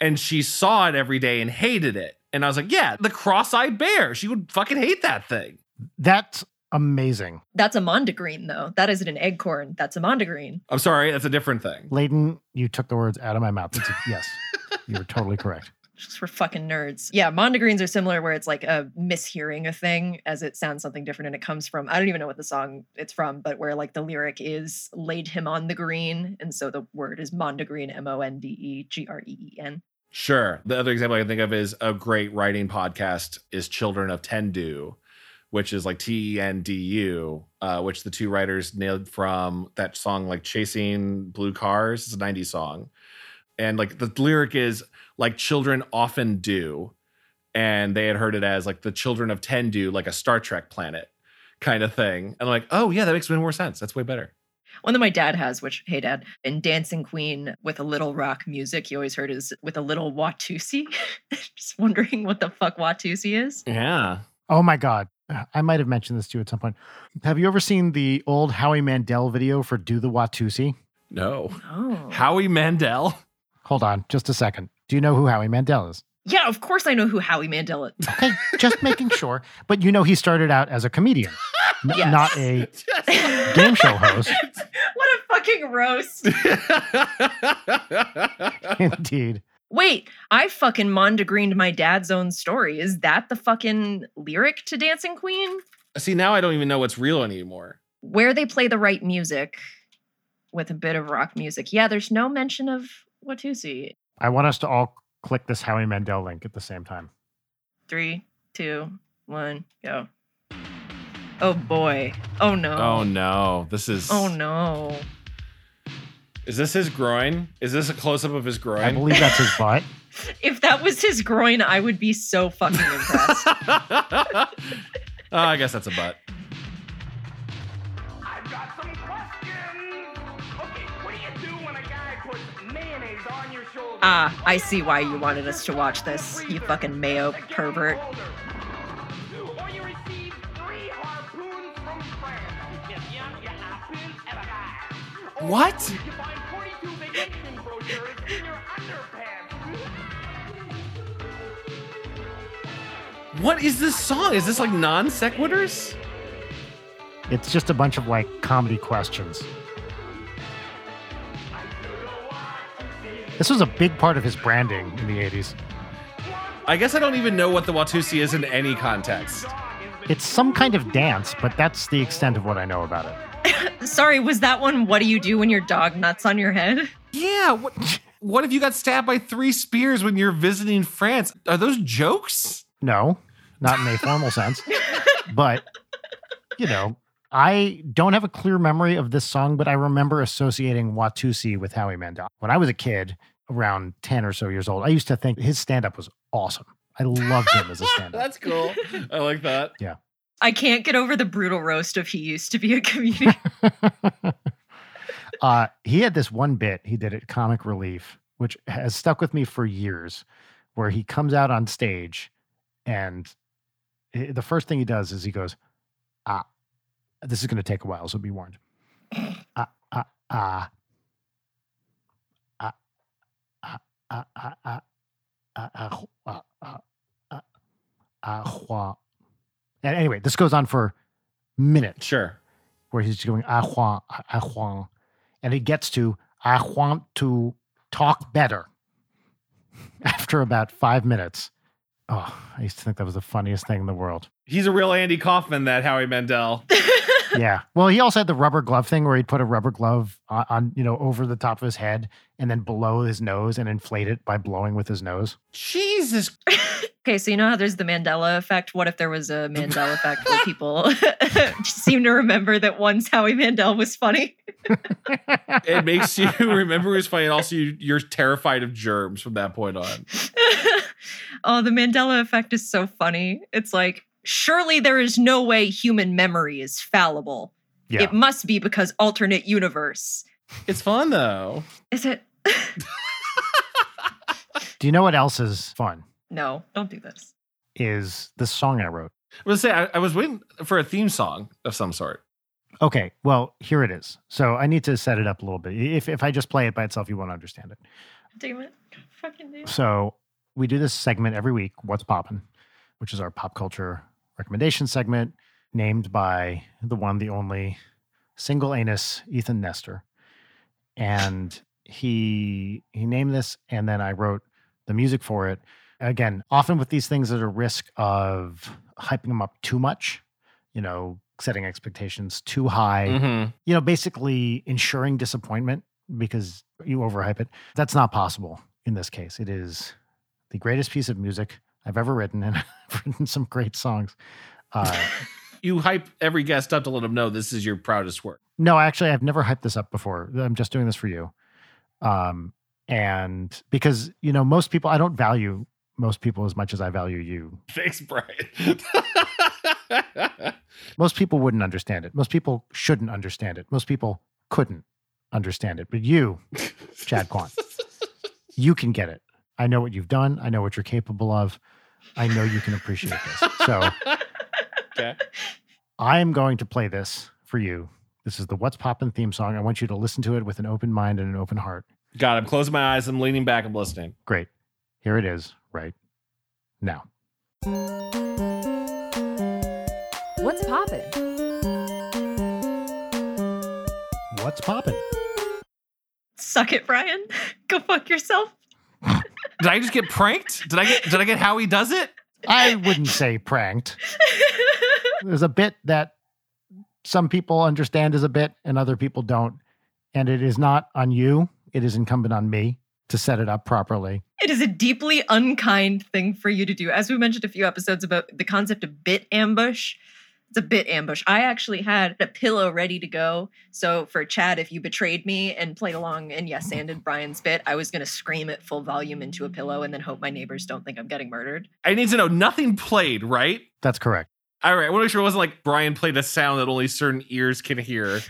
And she saw it every day and hated it. And I was like, yeah, the cross-eyed bear. She would fucking hate that thing. That's amazing. That's a mondegreen, though. That isn't an eggcorn. That's a mondegreen. I'm sorry. That's a different thing. Layton, you took the words out of my mouth. It's a, yes, you were totally correct. Just for fucking nerds. Yeah, mondegreens are similar where it's like a mishearing a thing as it sounds something different and it comes from, I don't even know what the song it's from, but where like the lyric is laid him on the green. And so the word is mondegreen, M O N D E G R E E N. Sure. The other example I can think of is a great writing podcast is Children of Tendu, which is like T E N D U, uh, which the two writers nailed from that song, like Chasing Blue Cars. It's a nineties song. And like the lyric is like children often do. And they had heard it as like the children of Tendu, like a Star Trek planet kind of thing. And I'm like, oh yeah, that makes way more sense. That's way better. One that my dad has, which, hey, Dad, in Dancing Queen with a little rock music, he always heard is with a little Watusi. Just wondering what the fuck Watusi is. Yeah. Oh, my God. I might have mentioned this to you at some point. Have you ever seen the old Howie Mandel video for Do the Watusi? No. no. Howie Mandel? Hold on just a second. Do you know who Howie Mandel is? Yeah, of course I know who Howie Mandel is. Okay, just making sure. But you know he started out as a comedian, n- yes. not a yes. game show host. What a fucking roast. Indeed. Wait, I fucking mondegreened my dad's own story. Is that the fucking lyric to Dancing Queen? See, now I don't even know what's real anymore. Where they play the right music with a bit of rock music. Yeah, there's no mention of Watusi. I want us to all click this Howie Mandel link at the same time. Three, two, one, go. Oh, boy. Oh, no. Oh, no. This is... Oh, no. Is this his groin? Is this a close-up of his groin? I believe that's his butt. If that was his groin, I would be so fucking impressed. uh, I guess that's a butt. I've got some questions. Okay, what do you do when a guy puts mayonnaise on your shoulder? Ah, I see why you wanted us to watch this, you fucking mayo pervert. What? What is this song? Is this like non sequiturs? It's just a bunch of like comedy questions. This was a big part of his branding in the eighties. I guess I don't even know what the Watusi is in any context. It's some kind of dance, but that's the extent of what I know about it. Sorry, was that one, what do you do when your dog nuts on your head? Yeah, what, what if you got stabbed by three spears when you're visiting France? Are those jokes? No, not in a formal sense. But, you know, I don't have a clear memory of this song, but I remember associating Watusi with Howie Mandel. When I was a kid, around ten or so years old, I used to think his stand-up was awesome. I loved him as a stand-up. That's cool. I like that. Yeah. I can't get over the brutal roast of he used to be a comedian. uh, he had this one bit he did at Comic Relief, which has stuck with me for years, where he comes out on stage and the first thing he does is he goes, ah, this is going to take a while, so be warned. Ah, ah, ah. Ah, ah, ah, ah, ah, ah, ah, ah, ah, ah, ah, ah, and anyway, this goes on for minutes. Sure. Where he's going, I want, I want. And it gets to, I want to talk better after about five minutes. Oh, I used to think that was the funniest thing in the world. He's a real Andy Kaufman, that Howie Mandel. Yeah. Well, he also had the rubber glove thing where he'd put a rubber glove on, on, you know, over the top of his head and then below his nose and inflate it by blowing with his nose. Jesus. okay, so you know how there's the Mandela effect? What if there was a Mandela effect where people seem to remember that once Howie Mandel was funny? It makes you remember who's funny, and also you, you're terrified of germs from that point on. Oh, the Mandela effect is so funny. It's like, surely there is no way human memory is fallible. Yeah. It must be because alternate universe. It's fun, though. Is it? Do you know what else is fun? No, don't do this. Is this song I wrote. I was going to say, I, I was waiting for a theme song of some sort. Okay, well, here it is. So I need to set it up a little bit. If if I just play it by itself, you won't understand it. Damn it. Fucking damn it. So we do this segment every week, What's Poppin', which is our pop culture recommendation segment, named by the one, the only, single anus, Ethan Nestor. And he he named this, and then I wrote the music for it. Again, often with these things, there's a risk of hyping them up too much, you know, setting expectations too high, mm-hmm. you know, basically ensuring disappointment because you overhype it. That's not possible in this case. It is the greatest piece of music I've ever written, and I've written some great songs. Uh, you hype every guest up to let them know this is your proudest work. No, actually, I've never hyped this up before. I'm just doing this for you. Um, and because, you know, most people, I don't value most people as much as I value you. Thanks, Brian. Most people wouldn't understand it. Most people shouldn't understand it. Most people couldn't understand it. But you, Chad Quandt, you can get it. I know what you've done. I know what you're capable of. I know you can appreciate this. So okay. I am going to play this for you. This is the What's Poppin' theme song. I want you to listen to it with an open mind and an open heart. God, I'm closing my eyes. I'm leaning back. I'm listening. Great. Here it is right now. What's poppin'? What's poppin'? Suck it, Brian. Go fuck yourself. Did I just get pranked? Did I get, did I get Howie Does It? I wouldn't say pranked. There's a bit that some people understand as a bit and other people don't. And it is not on you. It is incumbent on me to set it up properly. It is a deeply unkind thing for you to do. As we mentioned a few episodes about the concept of bit ambush, it's a bit ambush. I actually had a pillow ready to go. So for Chad, if you betrayed me and played along and yes, sanded Brian's bit, I was going to scream at full volume into a pillow and then hope my neighbors don't think I'm getting murdered. I need to know, nothing played, right? That's correct. All right. I want to make sure it wasn't like Brian played a sound that only certain ears can hear.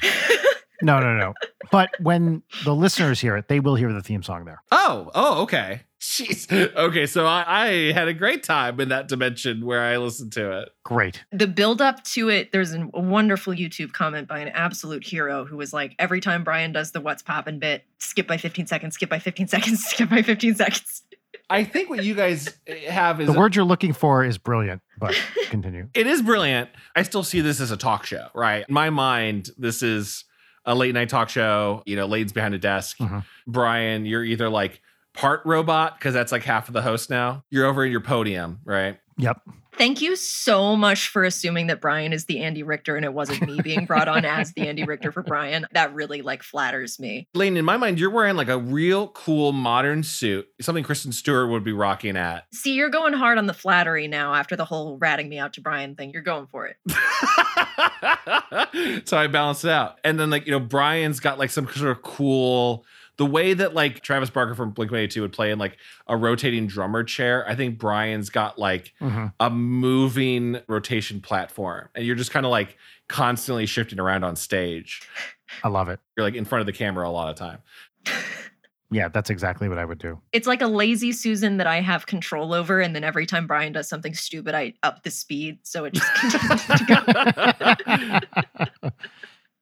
No, no, no. But when the listeners hear it, they will hear the theme song there. Oh, oh, okay. Jeez. Okay, so I, I had a great time in that dimension where I listened to it. Great. The build up to it, there's a wonderful YouTube comment by an absolute hero who was like, every time Brian does the What's Poppin' bit, skip by fifteen seconds, skip by fifteen seconds, skip by fifteen seconds. I think what you guys have is... The word you're looking for is brilliant, but continue. It is brilliant. I still see this as a talk show, right? In my mind, this is... a late night talk show, you know, Layton's behind a desk. Mm-hmm. Brian, you're either like part robot, because that's like half of the host now. You're over at your podium, right? Yep. Thank you so much for assuming that Brian is the Andy Richter and it wasn't me being brought on as the Andy Richter for Brian. That really like flatters me. Layton, in my mind, you're wearing like a real cool modern suit, something Kristen Stewart would be rocking at. See, you're going hard on the flattery now after the whole ratting me out to Brian thing. You're going for it. So I balanced it out. And then like, you know, Brian's got like some sort of cool, the way that like Travis Barker from Blink one eighty-two would play in like a rotating drummer chair. I think Brian's got like mm-hmm. a moving rotation platform and you're just kind of like constantly shifting around on stage. I love it. You're like in front of the camera a lot of time. Yeah, that's exactly what I would do. It's like a lazy Susan that I have control over. And then every time Brian does something stupid, I up the speed. So it just continues to go.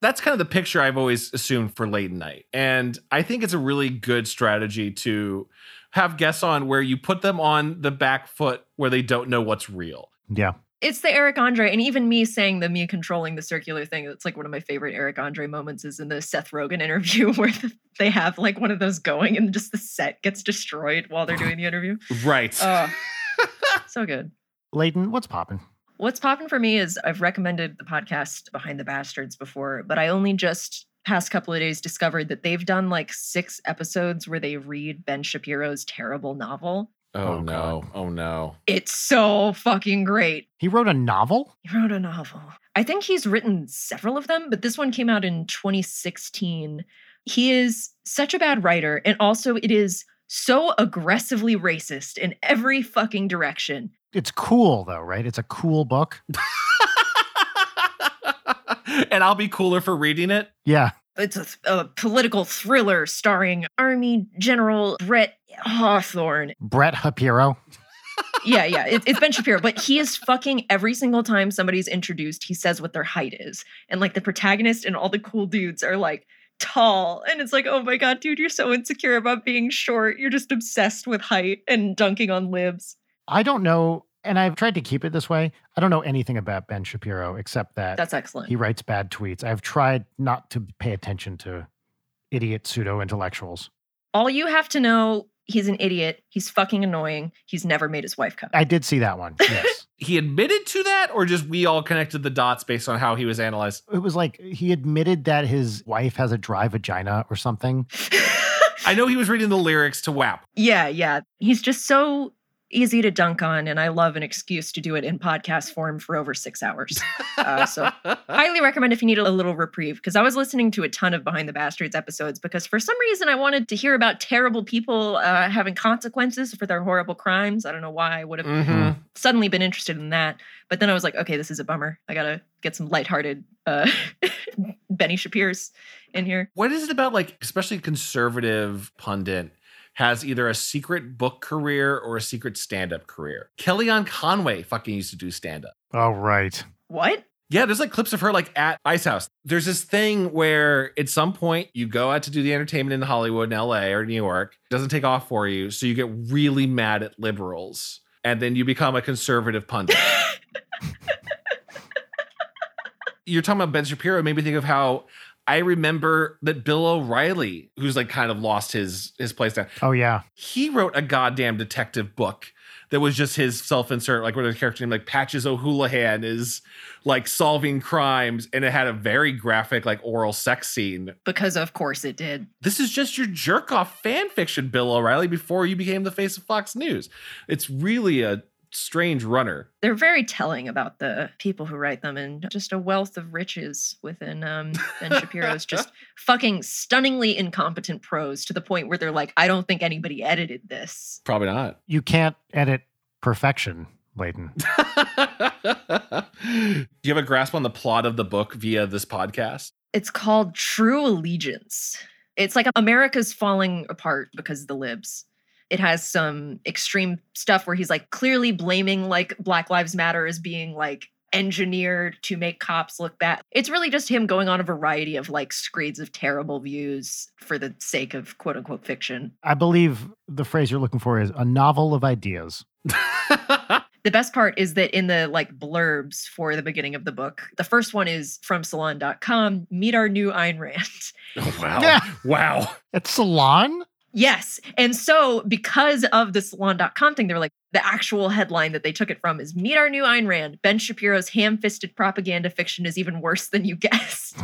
That's kind of the picture I've always assumed for late night. And I think it's a really good strategy to have guests on where you put them on the back foot where they don't know what's real. Yeah. It's the Eric Andre, and even me saying the me controlling the circular thing, it's like one of my favorite Eric Andre moments is in the Seth Rogen interview where the, they have like one of those going and just the set gets destroyed while they're doing the interview. Right. Uh, so good. Layton, what's poppin'? What's poppin' for me is I've recommended the podcast Behind the Bastards before, but I only just past couple of days discovered that they've done like six episodes where they read Ben Shapiro's terrible novel. Oh, oh no. God. Oh no. It's so fucking great. He wrote a novel? He wrote a novel. I think he's written several of them, but this one came out in twenty sixteen. He is such a bad writer, and also it is so aggressively racist in every fucking direction. It's cool though, right? It's a cool book. And I'll be cooler for reading it. Yeah. It's a, a political thriller starring Army General Brett Hawthorne. Brett Shapiro. Yeah, yeah. It, it's Ben Shapiro. But he is fucking every single time somebody's introduced, he says what their height is. And like the protagonist and all the cool dudes are like tall. And it's like, oh my God, dude, you're so insecure about being short. You're just obsessed with height and dunking on libs. I don't know. And I've tried to keep it this way. I don't know anything about Ben Shapiro except that that's excellent. He writes bad tweets. I've tried not to pay attention to idiot pseudo-intellectuals. All you have to know, he's an idiot. He's fucking annoying. He's never made his wife come. I did see that one, yes. He admitted to that, or just we all connected the dots based on how he was analyzed? It was like he admitted that his wife has a dry vagina or something. I know he was reading the lyrics to W A P. Yeah, yeah. He's just so easy to dunk on, and I love an excuse to do it in podcast form for over six hours. Uh, so highly recommend if you need a little reprieve, because I was listening to a ton of Behind the Bastards episodes because for some reason I wanted to hear about terrible people uh, having consequences for their horrible crimes. I don't know why I would have mm-hmm. suddenly been interested in that. But then I was like, okay, this is a bummer. I got to get some lighthearted uh, Benny Shapiro's in here. What is it about, like, especially conservative pundit has either a secret book career or a secret stand-up career? Kellyanne Conway fucking used to do stand-up. Oh, right. What? Yeah, there's like clips of her like at Ice House. There's this thing where at some point you go out to do the entertainment in Hollywood in L A or New York. It doesn't take off for you, so you get really mad at liberals. And then you become a conservative pundit. You're talking about Ben Shapiro. It made me think of how I remember that Bill O'Reilly, who's like kind of lost his his place down. Oh, yeah. He wrote a goddamn detective book that was just his self-insert, like where the character named like Patches O'Houlihan is like solving crimes. And it had a very graphic like oral sex scene. Because of course it did. This is just your jerk off fan fiction, Bill O'Reilly, before you became the face of Fox News. It's really a strange runner. They're very telling about the people who write them, and just a wealth of riches within um, Ben Shapiro's just fucking stunningly incompetent prose, to the point where they're like, I don't think anybody edited this. Probably not. You can't edit perfection, Layton. Do you have a grasp on the plot of the book via this podcast? It's called True Allegiance. It's like America's falling apart because of the libs. It has some extreme stuff where he's like clearly blaming like Black Lives Matter as being like engineered to make cops look bad. It's really just him going on a variety of like screeds of terrible views for the sake of quote unquote fiction. I believe the phrase you're looking for is a novel of ideas. The best part is that in the like blurbs for the beginning of the book, the first one is from Salon dot com, meet our new Ayn Rand. Oh, wow. Yeah. Wow. It's Salon? Yes. And so because of the Salon dot com thing, they were like, the actual headline that they took it from is Meet Our New Ayn Rand. Ben Shapiro's ham-fisted propaganda fiction is even worse than you guessed.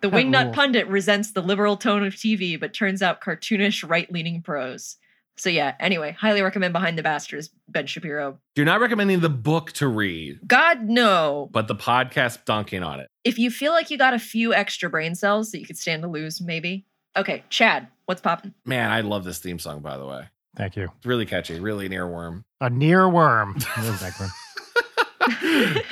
The wingnut pundit resents the liberal tone of T V, but turns out cartoonish right-leaning prose. So yeah, anyway, highly recommend Behind the Bastards, Ben Shapiro. You're not recommending the book to read. God, no. But the podcast dunking on it. If you feel like you got a few extra brain cells that you could stand to lose, maybe. Okay, Chad, what's poppin'? Man, I love this theme song, by the way. Thank you. It's really catchy, really an earworm. An earworm. I love that one.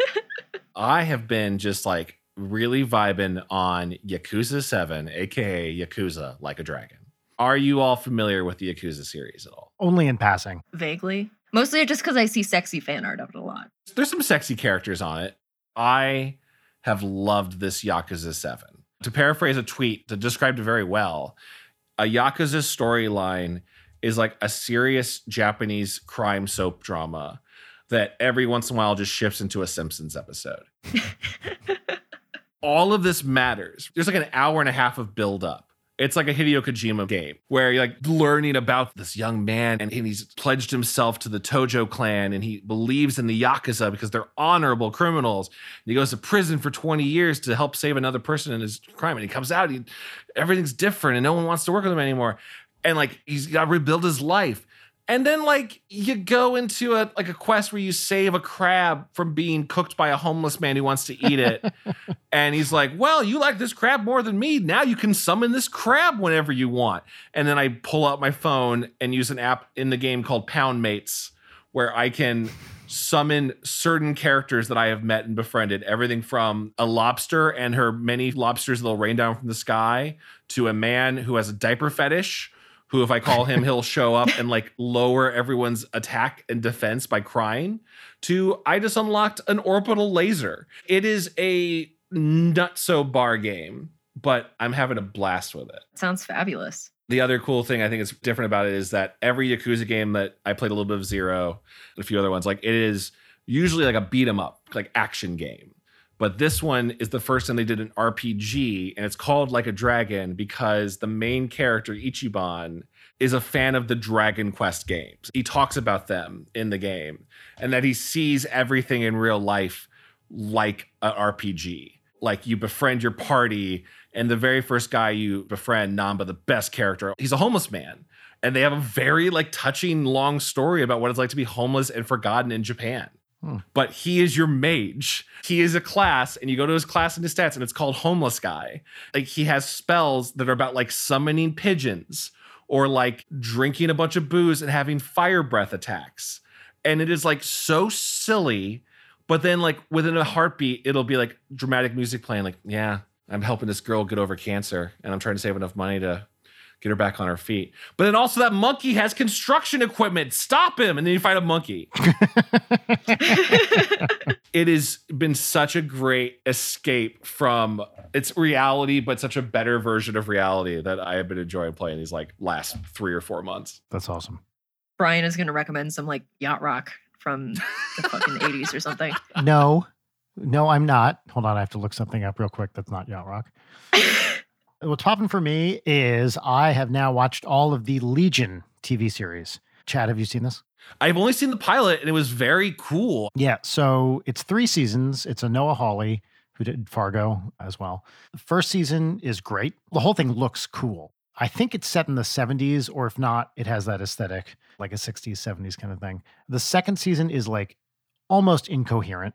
I have been just like really vibing on Yakuza seven, a k a. Yakuza Like a Dragon. Are you all familiar with the Yakuza series at all? Only in passing. Vaguely. Mostly just because I see sexy fan art of it a lot. There's some sexy characters on it. I have loved this Yakuza seven. To paraphrase a tweet that described it very well, a Yakuza storyline is like a serious Japanese crime soap drama that every once in a while just shifts into a Simpsons episode. All of this matters. There's like an hour and a half of build-up. It's like a Hideo Kojima game where you're like learning about this young man and he's pledged himself to the Tojo clan and he believes in the Yakuza because they're honorable criminals. And he goes to prison for twenty years to help save another person in his crime. And he comes out, he, everything's different and no one wants to work with him anymore. and like he's got to rebuild his life. And then like you go into a like a quest where you save a crab from being cooked by a homeless man who wants to eat it. And he's like, well, you like this crab more than me. Now you can summon this crab whenever you want. And then I pull out my phone and use an app in the game called Pound Mates, where I can summon certain characters that I have met and befriended. Everything from a lobster and her many lobsters that'll rain down from the sky to a man who has a diaper fetish, who if I call him, he'll show up and like lower everyone's attack and defense by crying, to I just unlocked an orbital laser. It is a nutso-bar game, but I'm having a blast with it. Sounds fabulous. The other cool thing I think is different about it is that every Yakuza game that I played a little bit of Zero and a few other ones, like it is usually like a beat 'em up, like action game. But this one is the first time they did an R P G, and it's called Like a Dragon because the main character, Ichiban, is a fan of the Dragon Quest games. He talks about them in the game and that he sees everything in real life like an R P G. Like you befriend your party, and the very first guy you befriend, Namba, the best character, he's a homeless man. And they have a very like touching long story about what it's like to be homeless and forgotten in Japan. Hmm. But he is your mage. He is a class, and you go to his class and his stats, and it's called Homeless Guy. Like he has spells that are about like summoning pigeons or like drinking a bunch of booze and having fire breath attacks. And it is like so silly, but then like within a heartbeat, it'll be like dramatic music playing. Like, yeah, I'm helping this girl get over cancer, and I'm trying to save enough money to get her back on her feet. But then also that monkey has construction equipment. Stop him. And then you fight a monkey. It has been such a great escape from its reality, but such a better version of reality that I have been enjoying playing these like last three or four months. That's awesome. Brian is going to recommend some like yacht rock from the fucking eighties or something. No, no, I'm not. Hold on. I have to look something up real quick. That's not yacht rock. Well, topping for me is I have now watched all of the Legion T V series. Chad, have you seen this? I've only seen the pilot, and it was very cool. Yeah, so it's three seasons. It's a Noah Hawley, who did Fargo as well. The first season is great. The whole thing looks cool. I think it's set in the seventies, or if not, it has that aesthetic, like a sixties, seventies kind of thing. The second season is like almost incoherent,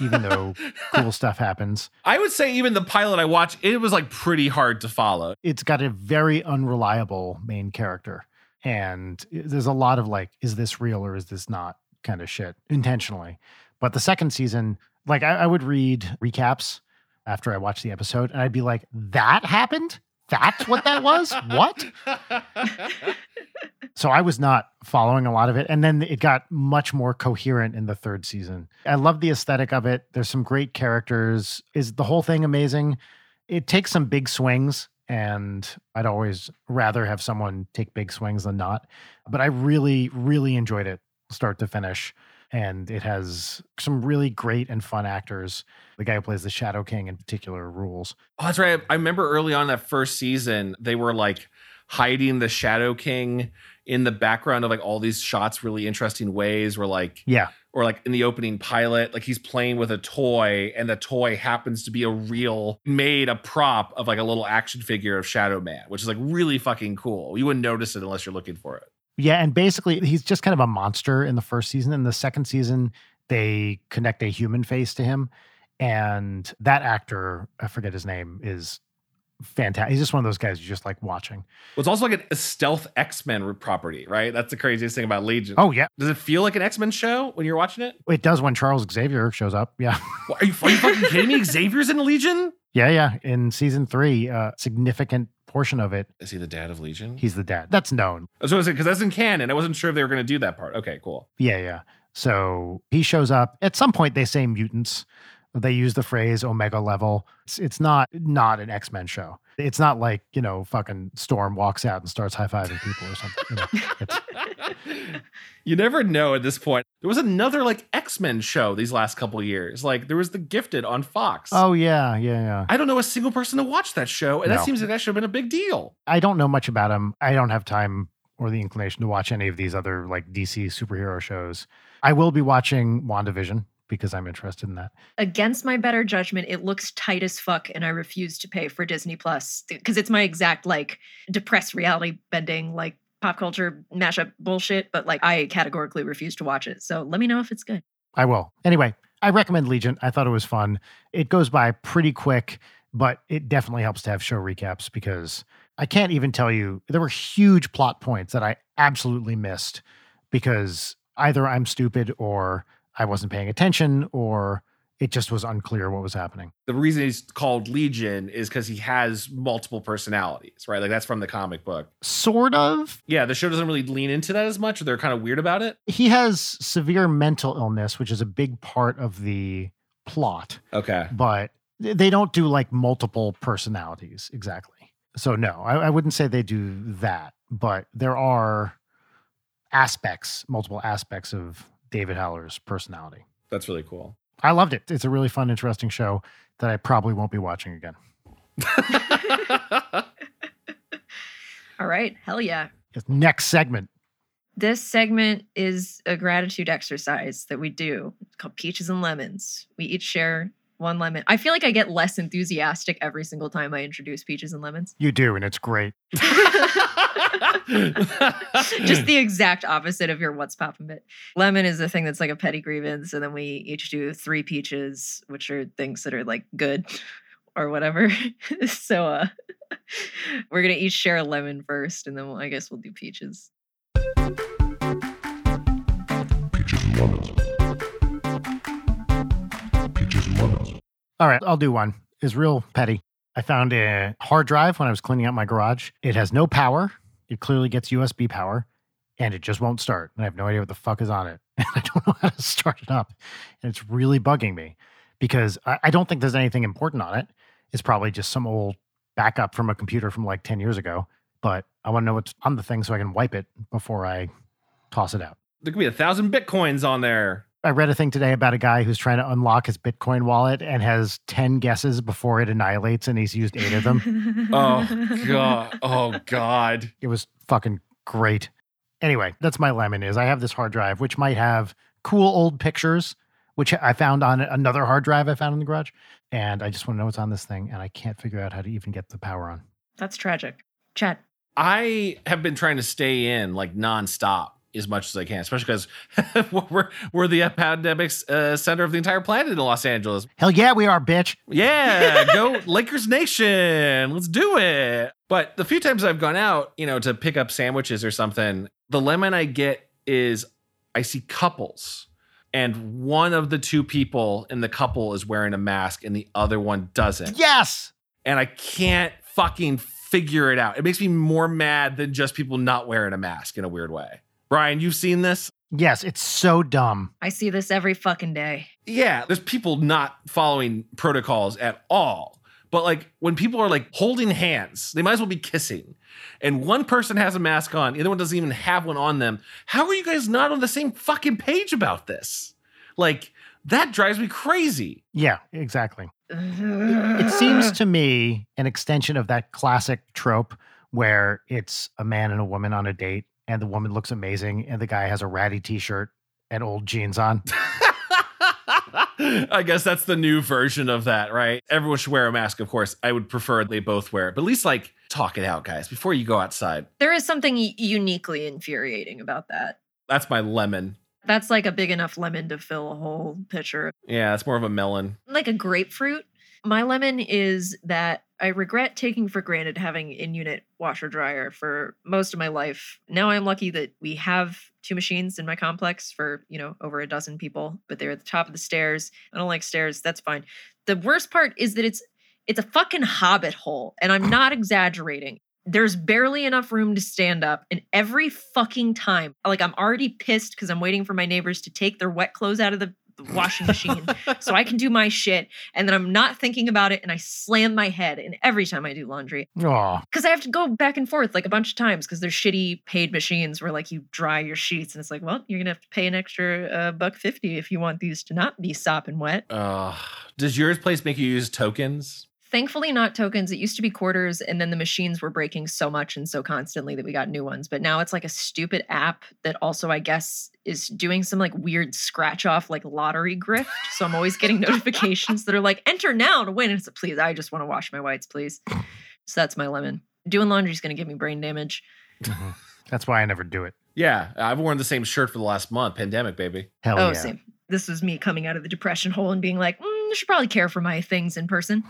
even though cool stuff happens. I would say even the pilot I watched, it was like pretty hard to follow. It's got a very unreliable main character. And there's a lot of like, is this real or is this not kind of shit intentionally. But the second season, like I, I would read recaps after I watched the episode and I'd be like, that happened? That's what that was? What? So I was not following a lot of it. And then it got much more coherent in the third season. I love the aesthetic of it. There's some great characters. Is the whole thing amazing? It takes some big swings, and I'd always rather have someone take big swings than not. But I really, really enjoyed it start to finish. And it has some really great and fun actors. The guy who plays the Shadow King in particular rules. Oh, that's right. I remember early on that first season, they were like hiding the Shadow King in the background of like all these shots, really interesting ways where like, yeah, or like in the opening pilot, like he's playing with a toy and the toy happens to be a real made a prop of like a little action figure of Shadow Man, which is like really fucking cool. You wouldn't notice it unless you're looking for it. Yeah, and basically he's just kind of a monster in the first season. In the second season, they connect a human face to him. And that actor, I forget his name, is fantastic. He's just one of those guys you just like watching. Well, it's also like a stealth X-Men property, right? That's the craziest thing about Legion. Oh, yeah. Does it feel like an X-Men show when you're watching it? It does when Charles Xavier shows up, yeah. What, are, you, are you fucking kidding me? Xavier's in Legion? Yeah, yeah. In season three, uh, significant portion of it. Is he the dad of Legion? He's the dad. That's known. That's what I was saying, because that's in canon. I wasn't sure if they were going to do that part. Okay, cool. Yeah, yeah. So he shows up. At some point, they say mutants. They use the phrase Omega level. It's, it's not not an X-Men show. It's not like, you know, fucking Storm walks out and starts high-fiving people or something. You know, it's... You never know at this point. There was another like X-Men show these last couple of years. Like there was The Gifted on Fox. Oh, yeah, yeah, yeah. I don't know a single person to watch that show. And no. That seems like that should have been a big deal. I don't know much about them. I don't have time or the inclination to watch any of these other like D C superhero shows. I will be watching WandaVision. because I'm interested in that. Against my better judgment, it looks tight as fuck, and I refuse to pay for Disney Plus because it's my exact, like, depressed reality bending, like, pop culture mashup bullshit, but, like, I categorically refuse to watch it. So let me know if it's good. I will. Anyway, I recommend Legion. I thought it was fun. It goes by pretty quick, but it definitely helps to have show recaps because I can't even tell you, there were huge plot points that I absolutely missed because either I'm stupid or I wasn't paying attention or it just was unclear what was happening. The reason he's called Legion is because he has multiple personalities, right? Like, that's from the comic book. Sort of. Yeah, the show doesn't really lean into that as much, or they're kind of weird about it. He has severe mental illness, which is a big part of the plot. Okay. But they don't do, like, multiple personalities, exactly. So, no, I, I wouldn't say they do that, but there are aspects, multiple aspects of David Haller's personality. That's really cool. I loved it. It's a really fun, interesting show that I probably won't be watching again. All right. Hell yeah. Next segment. This segment is a gratitude exercise that we do. It's called Peaches and Lemons. We each share one lemon. I feel like I get less enthusiastic every single time I introduce Peaches and Lemons. You do, and it's great. Just the exact opposite of your what's poppin' bit. Lemon is the thing that's like a petty grievance, and then we each do three peaches, which are things that are like good or whatever. So uh, we're going to each share a lemon first, and then we'll, I guess we'll do peaches. Peaches and lemons. Peaches and lemons. All right, I'll do one. It's real petty. I found a hard drive when I was cleaning out my garage. It has no power. It clearly gets U S B power, and it just won't start. And I have no idea what the fuck is on it. And I don't know how to start it up. And it's really bugging me because I, I don't think there's anything important on it. It's probably just some old backup from a computer from like ten years ago. But I want to know what's on the thing so I can wipe it before I toss it out. There could be a thousand Bitcoins on there. I read a thing today about a guy who's trying to unlock his Bitcoin wallet and has ten guesses before it annihilates, and he's used eight of them. Oh, God. Oh, God. It was fucking great. Anyway, that's my lemon is I have this hard drive, which might have cool old pictures, which I found on another hard drive I found in the garage. And I just want to know what's on this thing, and I can't figure out how to even get the power on. That's tragic. Chad. I have been trying to stay in like nonstop as much as I can, especially because we're we're the pandemic uh, center of the entire planet in Los Angeles. Hell yeah, we are, bitch. Yeah, go Lakers Nation. Let's do it. But the few times I've gone out, you know, to pick up sandwiches or something, the lemon I get is I see couples, and one of the two people in the couple is wearing a mask and the other one doesn't. Yes. And I can't fucking figure it out. It makes me more mad than just people not wearing a mask in a weird way. Brian, you've seen this? Yes, it's so dumb. I see this every fucking day. Yeah, there's people not following protocols at all. But like when people are like holding hands, they might as well be kissing. And one person has a mask on, the other one doesn't even have one on them. How are you guys not on the same fucking page about this? Like that drives me crazy. Yeah, exactly. It, it seems to me an extension of that classic trope where it's a man and a woman on a date. And the woman looks amazing, and the guy has a ratty T-shirt and old jeans on. I guess that's the new version of that, right? Everyone should wear a mask, of course. I would prefer they both wear it, but at least, like, talk it out, guys, before you go outside. There is something uniquely infuriating about that. That's my lemon. That's like a big enough lemon to fill a whole pitcher. Yeah, that's more of a melon. Like a grapefruit. My lemon is that I regret taking for granted having in-unit washer-dryer for most of my life. Now I'm lucky that we have two machines in my complex for, you know, over a dozen people, but they're at the top of the stairs. I don't like stairs. That's fine. The worst part is that it's it's a fucking hobbit hole, and I'm not exaggerating. There's barely enough room to stand up, and every fucking time, like I'm already pissed because I'm waiting for my neighbors to take their wet clothes out of the washing machine so I can do my shit, and then I'm not thinking about it, and I slam my head in every time I do laundry because I have to go back and forth like a bunch of times because there's shitty paid machines where like you dry your sheets and it's like, well, you're gonna have to pay an extra uh, buck fifty if you want these to not be sopping wet. Uh, does yours place make you use tokens? Thankfully not tokens. It used to be quarters, and then the machines were breaking so much and so constantly that we got new ones. But now it's like a stupid app that also, I guess, is doing some like weird scratch off like lottery grift. So I'm always getting notifications that are like, enter now to win. And it's like, please, I just want to wash my whites, please. So that's my lemon. Doing laundry is going to give me brain damage. Mm-hmm. That's why I never do it. Yeah. I've worn the same shirt for the last month. Pandemic, baby. Hell oh, yeah. Same. This was me coming out of the depression hole and being like, mm, I should probably care for my things in person.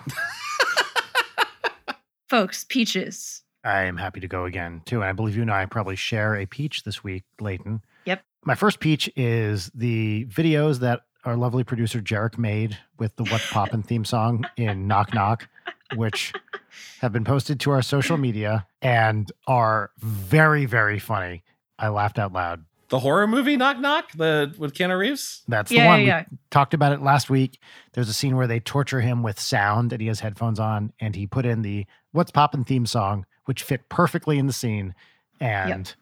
Folks, peaches. I am happy to go again, too. And I believe you and I probably share a peach this week, Layton. Yep. My first peach is the videos that our lovely producer, Jarek, made with the What's Poppin' theme song in Knock Knock, which have been posted to our social media and are very, very funny. I laughed out loud. The horror movie Knock Knock the with Keanu Reeves? That's yeah, the one. Yeah, yeah. We talked about it last week. There's a scene where they torture him with sound and he has headphones on and he put in the What's Poppin' theme song, which fit perfectly in the scene. And yep.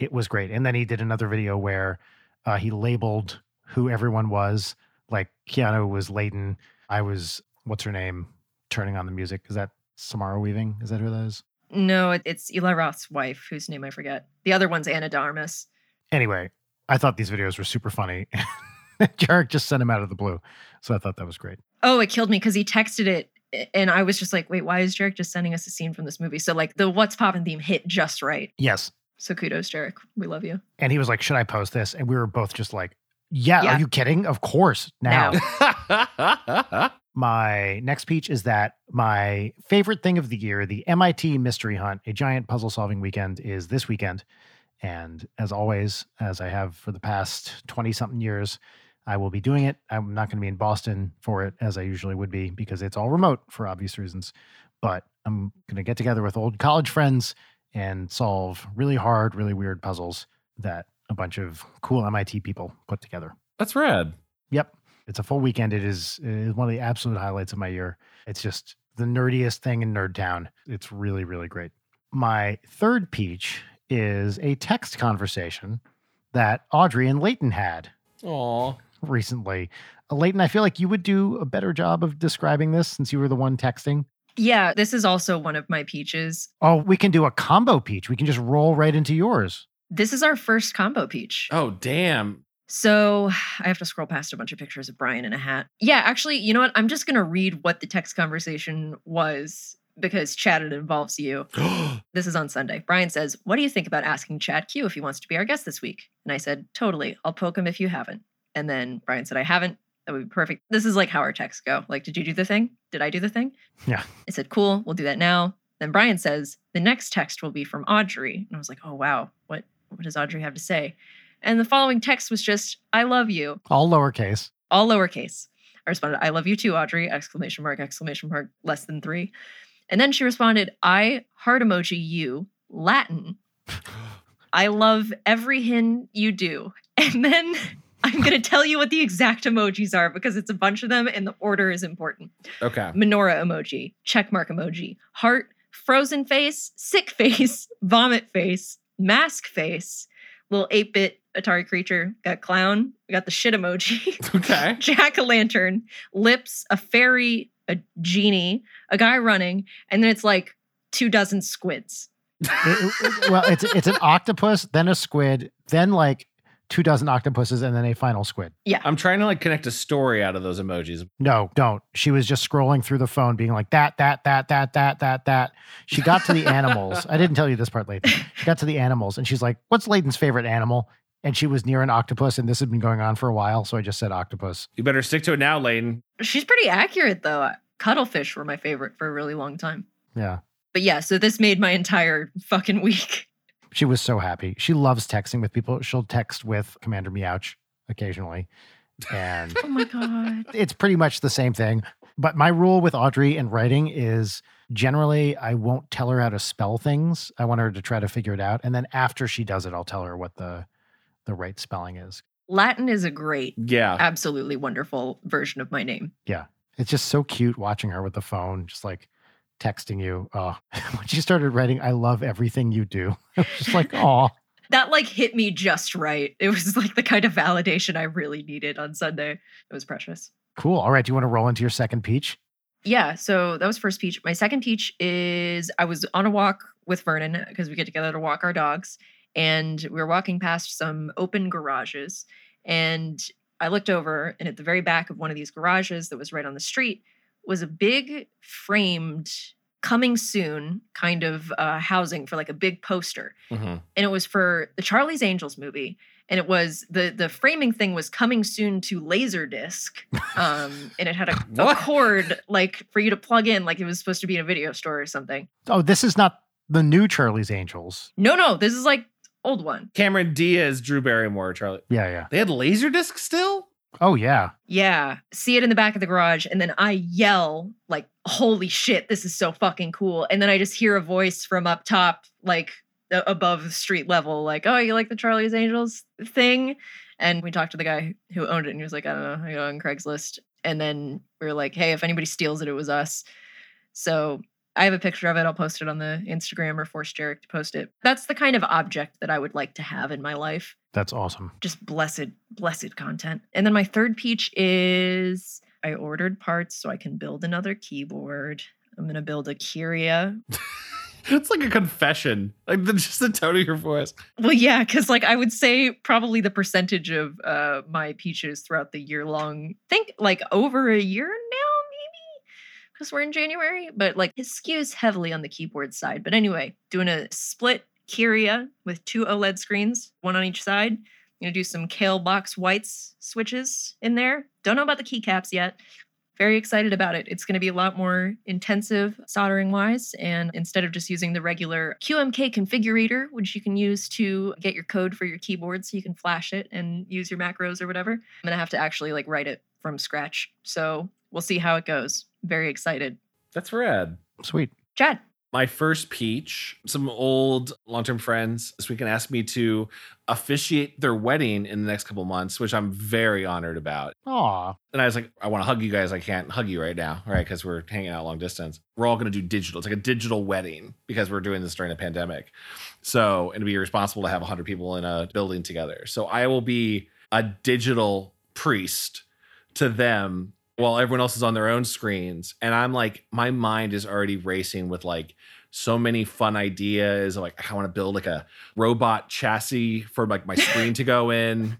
It was great. And then he did another video where uh, he labeled who everyone was. Like Keanu was Layton. I was, what's her name? Turning on the music. Is that Samara Weaving? Is that who that is? No, it's Eli Roth's wife, whose name I forget. The other one's Anna de Armas. Anyway, I thought these videos were super funny. Jarek just sent him out of the blue. So I thought that was great. Oh, it killed me because he texted it. And I was just like, wait, why is Jarek just sending us a scene from this movie? So like the What's Poppin' theme hit just right. Yes. So kudos, Jarek. We love you. And he was like, should I post this? And we were both just like, yeah, yeah. Are you kidding? Of course. Now. now. My next peach is that my favorite thing of the year, the M I T Mystery Hunt, a giant puzzle solving weekend, is this weekend. And as always, as I have for the past twenty-something years, I will be doing it. I'm not going to be in Boston for it, as I usually would be, because it's all remote for obvious reasons. But I'm going to get together with old college friends and solve really hard, really weird puzzles that a bunch of cool M I T people put together. That's rad. Yep. It's a full weekend. It is, it is one of the absolute highlights of my year. It's just the nerdiest thing in Nerd Town. It's really, really great. My third peach is a text conversation that Audrey and Layton had Aww. recently. Layton, I feel like you would do a better job of describing this since you were the one texting. Yeah, this is also one of my peaches. Oh, we can do a combo peach. We can just roll right into yours. This is our first combo peach. Oh, damn. So I have to scroll past a bunch of pictures of Brian in a hat. Yeah, actually, you know what? I'm just going to read what the text conversation was. Because Chad, it involves you. This is on Sunday. Brian says, what do you think about asking Chad Q if he wants to be our guest this week? And I said, totally. I'll poke him if you haven't. And then Brian said, I haven't. That would be perfect. This is like how our texts go. Like, did you do the thing? Did I do the thing? Yeah. I said, cool. We'll do that now. Then Brian says, the next text will be from Audrey. And I was like, oh, wow. What, what does Audrey have to say? And the following text was just, I love you. All lowercase. All lowercase. I responded, I love you too, Audrey. Exclamation mark, exclamation mark, less than three. And then she responded, I, heart emoji, you, Latin. I love every hin you do. And then I'm going to tell you what the exact emojis are because it's a bunch of them and the order is important. Okay. Menorah emoji, checkmark emoji, heart, frozen face, sick face, vomit face, mask face, little eight-bit Atari creature, got clown, we got the shit emoji. Okay. Jack-o'-lantern, lips, a fairy, a genie, a guy running, and then it's like two dozen squids. it, it, well, it's it's an octopus, then a squid, then like two dozen octopuses, and then a final squid. Yeah. I'm trying to like connect a story out of those emojis. No, don't. She was just scrolling through the phone being like that, that, that, that, that, that, that. She got to the animals. I didn't tell you this part, Layton. She got to the animals and she's like, what's Layton's favorite animal? And she was near an octopus, and this had been going on for a while, so I just said octopus. You better stick to it now, Layton. She's pretty accurate, though. Cuttlefish were my favorite for a really long time. Yeah. But yeah, so this made my entire fucking week. She was so happy. She loves texting with people. She'll text with Commander Meowch occasionally. And oh my God. It's pretty much the same thing. But my rule with Audrey and writing is generally I won't tell her how to spell things. I want her to try to figure it out. And then after she does it, I'll tell her what the... the right spelling is. Latin is a great, yeah, absolutely wonderful version of my name. Yeah. It's just so cute watching her with the phone, just like texting you. Oh, when she started writing, I love everything you do. I was just like, oh. That like hit me just right. It was like the kind of validation I really needed on Sunday. It was precious. Cool. All right. Do you want to roll into your second peach? yeah, so that was first peach. My second peach is I was on a walk with Vernon because we get together to walk our dogs, and we were walking past some open garages, and I looked over, and at the very back of one of these garages that was right on the street was a big framed coming soon kind of uh, housing for like a big poster. Mm-hmm. And it was for the Charlie's Angels movie. And it was, the the framing thing was coming soon to Laserdisc. Um, and it had a, a cord like for you to plug in, like it was supposed to be in a video store or something. Oh, this is not the new Charlie's Angels. No, no, this is like old one. Cameron Diaz, Drew Barrymore, Charlie. Yeah, yeah. They had Laserdisc still? Oh, yeah. Yeah. See it in the back of the garage. And then I yell, like, holy shit, this is so fucking cool. And then I just hear a voice from up top, like, above street level, like, oh, you like the Charlie's Angels thing? And we talked to the guy who owned it, and he was like, I don't know, you know, on Craigslist. And then we were like, hey, if anybody steals it, it was us. So I have a picture of it. I'll post it on the Instagram or force Jarek to post it. That's the kind of object that I would like to have in my life. That's awesome. Just blessed, blessed content. And then my third peach is I ordered parts so I can build another keyboard. I'm going to build a Kyria. It's like a confession, like the, just the tone of your voice. Well, yeah, because like I would say probably the percentage of uh, my peaches throughout the year long, think like over a year now. Because we're in January, but like it skews heavily on the keyboard side. But anyway, doing a split Kyria with two OLED screens, one on each side. I'm going to do some kale box whites switches in there. Don't know about the keycaps yet. Very excited about it. It's going to be a lot more intensive soldering wise. And instead of just using the regular Q M K configurator, which you can use to get your code for your keyboard so you can flash it and use your macros or whatever, I'm going to have to actually like write it from scratch. So we'll see how it goes. Very excited. That's rad. Sweet. Chad. My first peach, some old long-term friends this weekend asked me to officiate their wedding in the next couple months, which I'm very honored about. Aw. And I was like, I want to hug you guys. I can't hug you right now, right? Because we're hanging out long distance. We're all going to do digital. It's like a digital wedding because we're doing this during the pandemic. So, and it'd be irresponsible to have one hundred people in a building together. So I will be a digital priest to them while everyone else is on their own screens. And I'm like, my mind is already racing with like so many fun ideas. I'm like, I want to build like a robot chassis for like my screen to go in,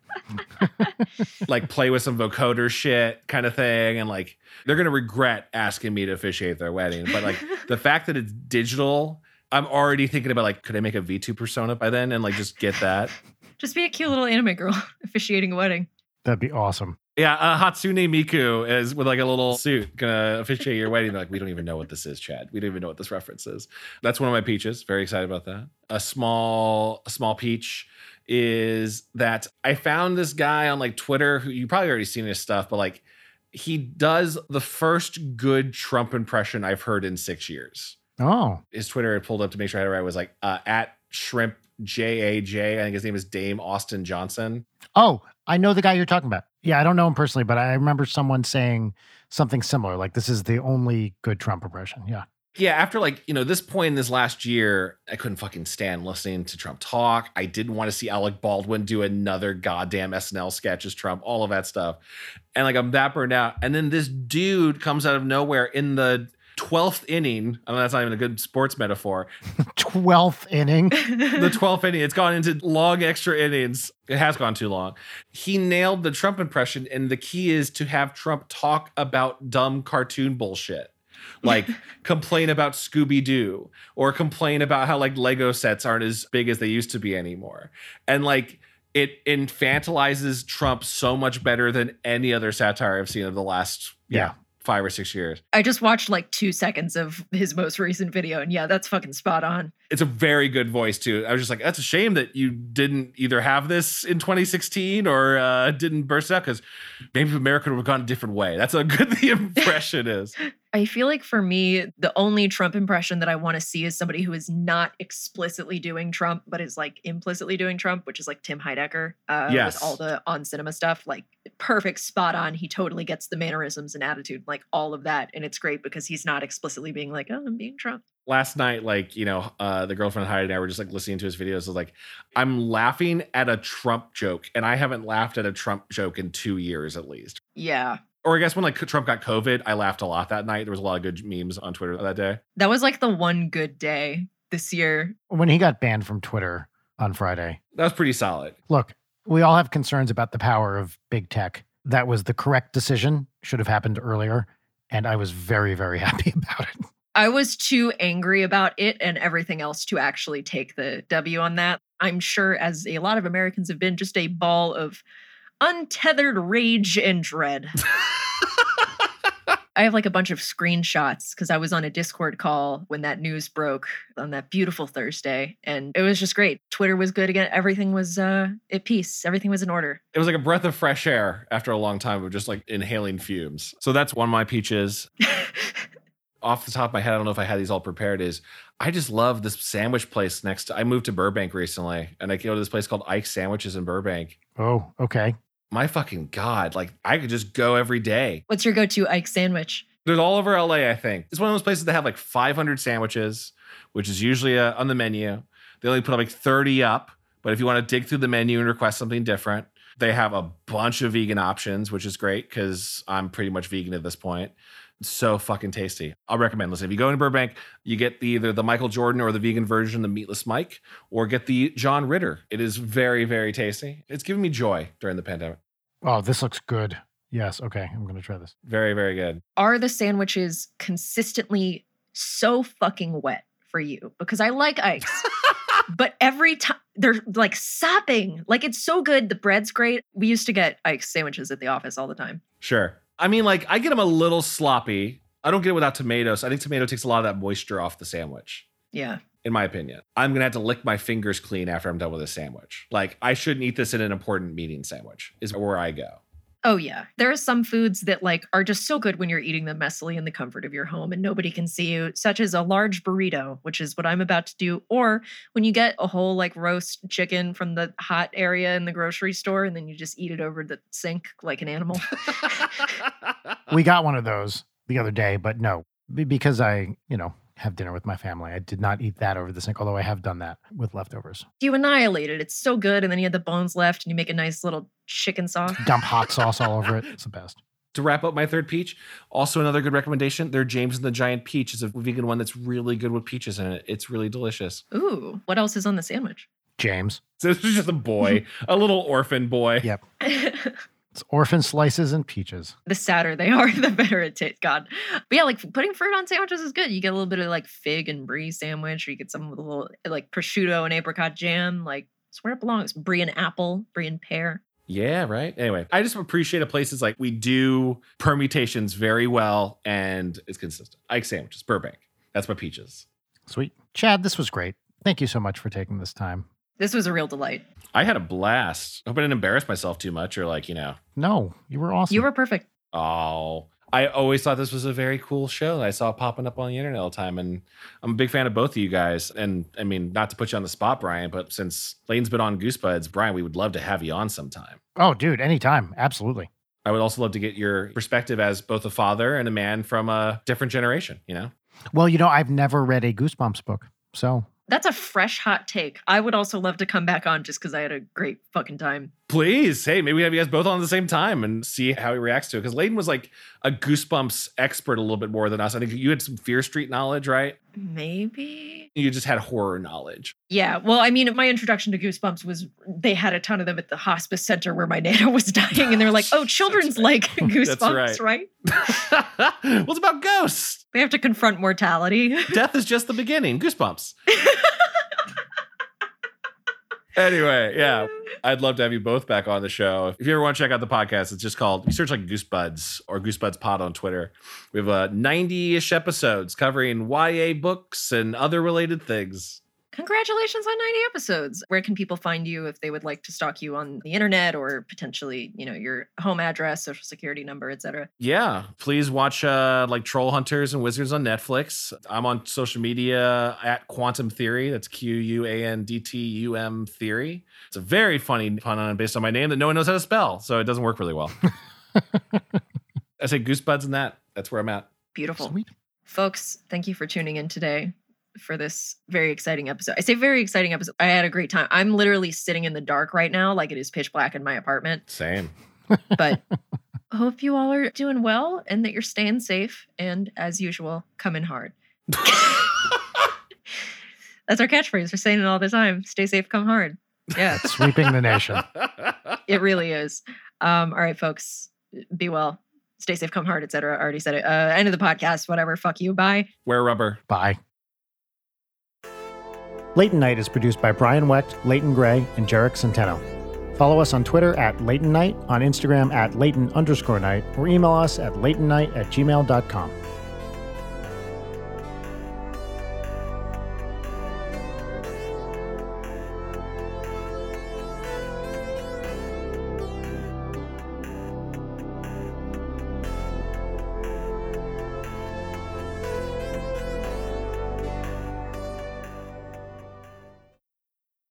like play with some vocoder shit kind of thing. And like, they're going to regret asking me to officiate their wedding. But like the fact that it's digital, I'm already thinking about like, could I make a V two persona by then and like just get that? Just be a cute little anime girl officiating a wedding. That'd be awesome. Yeah, uh, Hatsune Miku is with like a little suit gonna officiate your wedding. They're like, we don't even know what this is, Chad. We don't even know what this reference is. That's one of my peaches. Very excited about that. A small, a small peach is that I found this guy on like Twitter who you probably already seen his stuff, but like he does the first good Trump impression I've heard in six years. Oh, his Twitter had pulled up to make sure I had it right. It was like uh, at Shrimp J A J. I think his name is Dame Austin Johnson. Oh, I know the guy you're talking about. Yeah, I don't know him personally, but I remember someone saying something similar, like this is the only good Trump impression. Yeah. Yeah, after like, you know, this point in this last year, I couldn't fucking stand listening to Trump talk. I didn't want to see Alec Baldwin do another goddamn S N L sketch as Trump, all of that stuff. And like I'm that burned out. And then this dude comes out of nowhere in the twelfth inning. I mean, that's not even a good sports metaphor. twelfth inning? The twelfth inning. It's gone into long extra innings. It has gone too long. He nailed the Trump impression, and the key is to have Trump talk about dumb cartoon bullshit. Like complain about Scooby-Doo or complain about how like Lego sets aren't as big as they used to be anymore. And like it infantilizes Trump so much better than any other satire I've seen of the last yeah. yeah. five or six years. I just watched like two seconds of his most recent video. And yeah, that's fucking spot on. It's a very good voice too. I was just like, that's a shame that you didn't either have this in twenty sixteen or uh, didn't burst out because maybe America would have gone a different way. That's how good the impression is. I feel like for me, the only Trump impression that I want to see is somebody who is not explicitly doing Trump, but is like implicitly doing Trump, which is like Tim Heidecker uh, yes. with all the on cinema stuff, like perfect spot on. He totally gets the mannerisms and attitude, like all of that. And it's great because he's not explicitly being like, oh, I'm being Trump. Last night, like, you know, uh, the girlfriend Heidi and I were just like listening to his videos. I was like, I'm laughing at a Trump joke and I haven't laughed at a Trump joke in two years at least. Yeah. Or I guess when like Trump got COVID, I laughed a lot that night. There was a lot of good memes on Twitter that day. That was like the one good day this year. When he got banned from Twitter on Friday. That was pretty solid. Look, we all have concerns about the power of big tech. That was the correct decision. Should have happened earlier. And I was very, very happy about it. I was too angry about it and everything else to actually take the W on that. I'm sure, as a lot of Americans have been, just a ball of untethered rage and dread. I have like a bunch of screenshots because I was on a Discord call when that news broke on that beautiful Thursday. And it was just great. Twitter was good again. Everything was uh, at peace. Everything was in order. It was like a breath of fresh air after a long time of just like inhaling fumes. So that's one of my peaches. Off the top of my head, I don't know if I had these all prepared, is I just love this sandwich place next to, I moved to Burbank recently and I go to this place called Ike's Sandwiches in Burbank. Oh, okay. My fucking God. Like I could just go every day. What's your go-to Ike's sandwich? There's all over L A, I think. It's one of those places that have like five hundred sandwiches, which is usually uh, on the menu. They only put like thirty up, but if you want to dig through the menu and request something different, they have a bunch of vegan options, which is great because I'm pretty much vegan at this point. So fucking tasty. I'll recommend. Listen, if you go into Burbank, you get the, either the Michael Jordan or the vegan version, the Meatless Mike, or get the John Ritter. It is very, very tasty. It's given me joy during the pandemic. Oh, this looks good. Yes. Okay. I'm going to try this. Very, very good. Are the sandwiches consistently so fucking wet for you? Because I like Ike's, but every time they're like sopping. Like it's so good. The bread's great. We used to get Ike's sandwiches at the office all the time. Sure. I mean, like, I get them a little sloppy. I don't get it without tomatoes. I think tomato takes a lot of that moisture off the sandwich. Yeah. In my opinion. I'm going to have to lick my fingers clean after I'm done with a sandwich. Like, I shouldn't eat this in an important meeting sandwich is where I go. Oh, yeah. There are some foods that, like, are just so good when you're eating them messily in the comfort of your home and nobody can see you, such as a large burrito, which is what I'm about to do. Or when you get a whole, like, roast chicken from the hot area in the grocery store and then you just eat it over the sink like an animal. We got one of those the other day, but no, because I, you know, have dinner with my family. I did not eat that over the sink, although I have done that with leftovers. You annihilate it. It's so good. And then you had the bones left and you make a nice little chicken sauce. Dump hot sauce all over it. It's the best. To wrap up my third peach, also another good recommendation, their James and the Giant Peach is a vegan one that's really good with peaches in it. It's really delicious. Ooh, what else is on the sandwich? James. So this is just a boy, a little orphan boy. Yep. It's orphan slices and peaches. The sadder they are, the better it tastes. God. But yeah, like putting fruit on sandwiches is good. You get a little bit of like fig and brie sandwich, or you get some with a little like prosciutto and apricot jam. Like it's where it belongs. Brie and apple, brie and pear. Yeah, right. Anyway, I just appreciate a place that's like we do permutations very well and it's consistent. Ike's sandwiches, Burbank. That's my peaches. Sweet. Chad, this was great. Thank you so much for taking this time. This was a real delight. I had a blast. I hope I didn't embarrass myself too much or like, you know. No, you were awesome. You were perfect. Oh, I always thought this was a very cool show. I saw it popping up on the internet all the time. And I'm a big fan of both of you guys. And I mean, not to put you on the spot, Brian, but since Layton's been on Goosebuds, Brian, we would love to have you on sometime. Oh, dude, anytime. Absolutely. I would also love to get your perspective as both a father and a man from a different generation, you know? Well, you know, I've never read a Goosebumps book, so... That's a fresh, hot take. I would also love to come back on just because I had a great fucking time. Please. Hey, maybe we have you guys both on at the same time and see how he reacts to it. Because Layton was like a Goosebumps expert a little bit more than us. I think you had some Fear Street knowledge, right? Maybe. You just had horror knowledge. Yeah. Well, I mean, my introduction to Goosebumps was they had a ton of them at the hospice center where my Nana was dying. And they're like, oh, children's like Goosebumps, right? right? Well, it's about ghosts. They have to confront mortality. Death is just the beginning. Goosebumps. Anyway, yeah, I'd love to have you both back on the show. If you ever want to check out the podcast, it's just called, you search like Goosebuds or Goosebuds Pod on Twitter. We have uh, ninety-ish episodes covering Y A books and other related things. Congratulations on ninety episodes. Where can people find you if they would like to stalk you on the internet or potentially, you know, your home address, social security number, et cetera? Yeah. Please watch uh, like Troll Hunters and Wizards on Netflix. I'm on social media at Quantum Theory. That's Q U A N D T U M Theory. It's a very funny pun on based on my name that no one knows how to spell. So it doesn't work really well. I say Goosebuds and that. That's where I'm at. Beautiful. Sweet. Folks, thank you for tuning in today for this very exciting episode. I say very exciting episode. I had a great time. I'm literally sitting in the dark right now, like it is pitch black in my apartment. Same. But hope you all are doing well and that you're staying safe and, as usual, coming hard. That's our catchphrase. We're saying it all the time. Stay safe, come hard. Yeah. Sweeping the nation. It really is. Um, all right, folks. Be well. Stay safe, come hard, et cetera. I already said it. Uh, end of the podcast. Whatever. Fuck you. Bye. Wear rubber. Bye. Layton Night is produced by Brian Wecht, Layton Gray, and Jarek Centeno. Follow us on Twitter at Layton Night, on Instagram at Layton underscore night, or email us at LaytonNight at gmail dot com.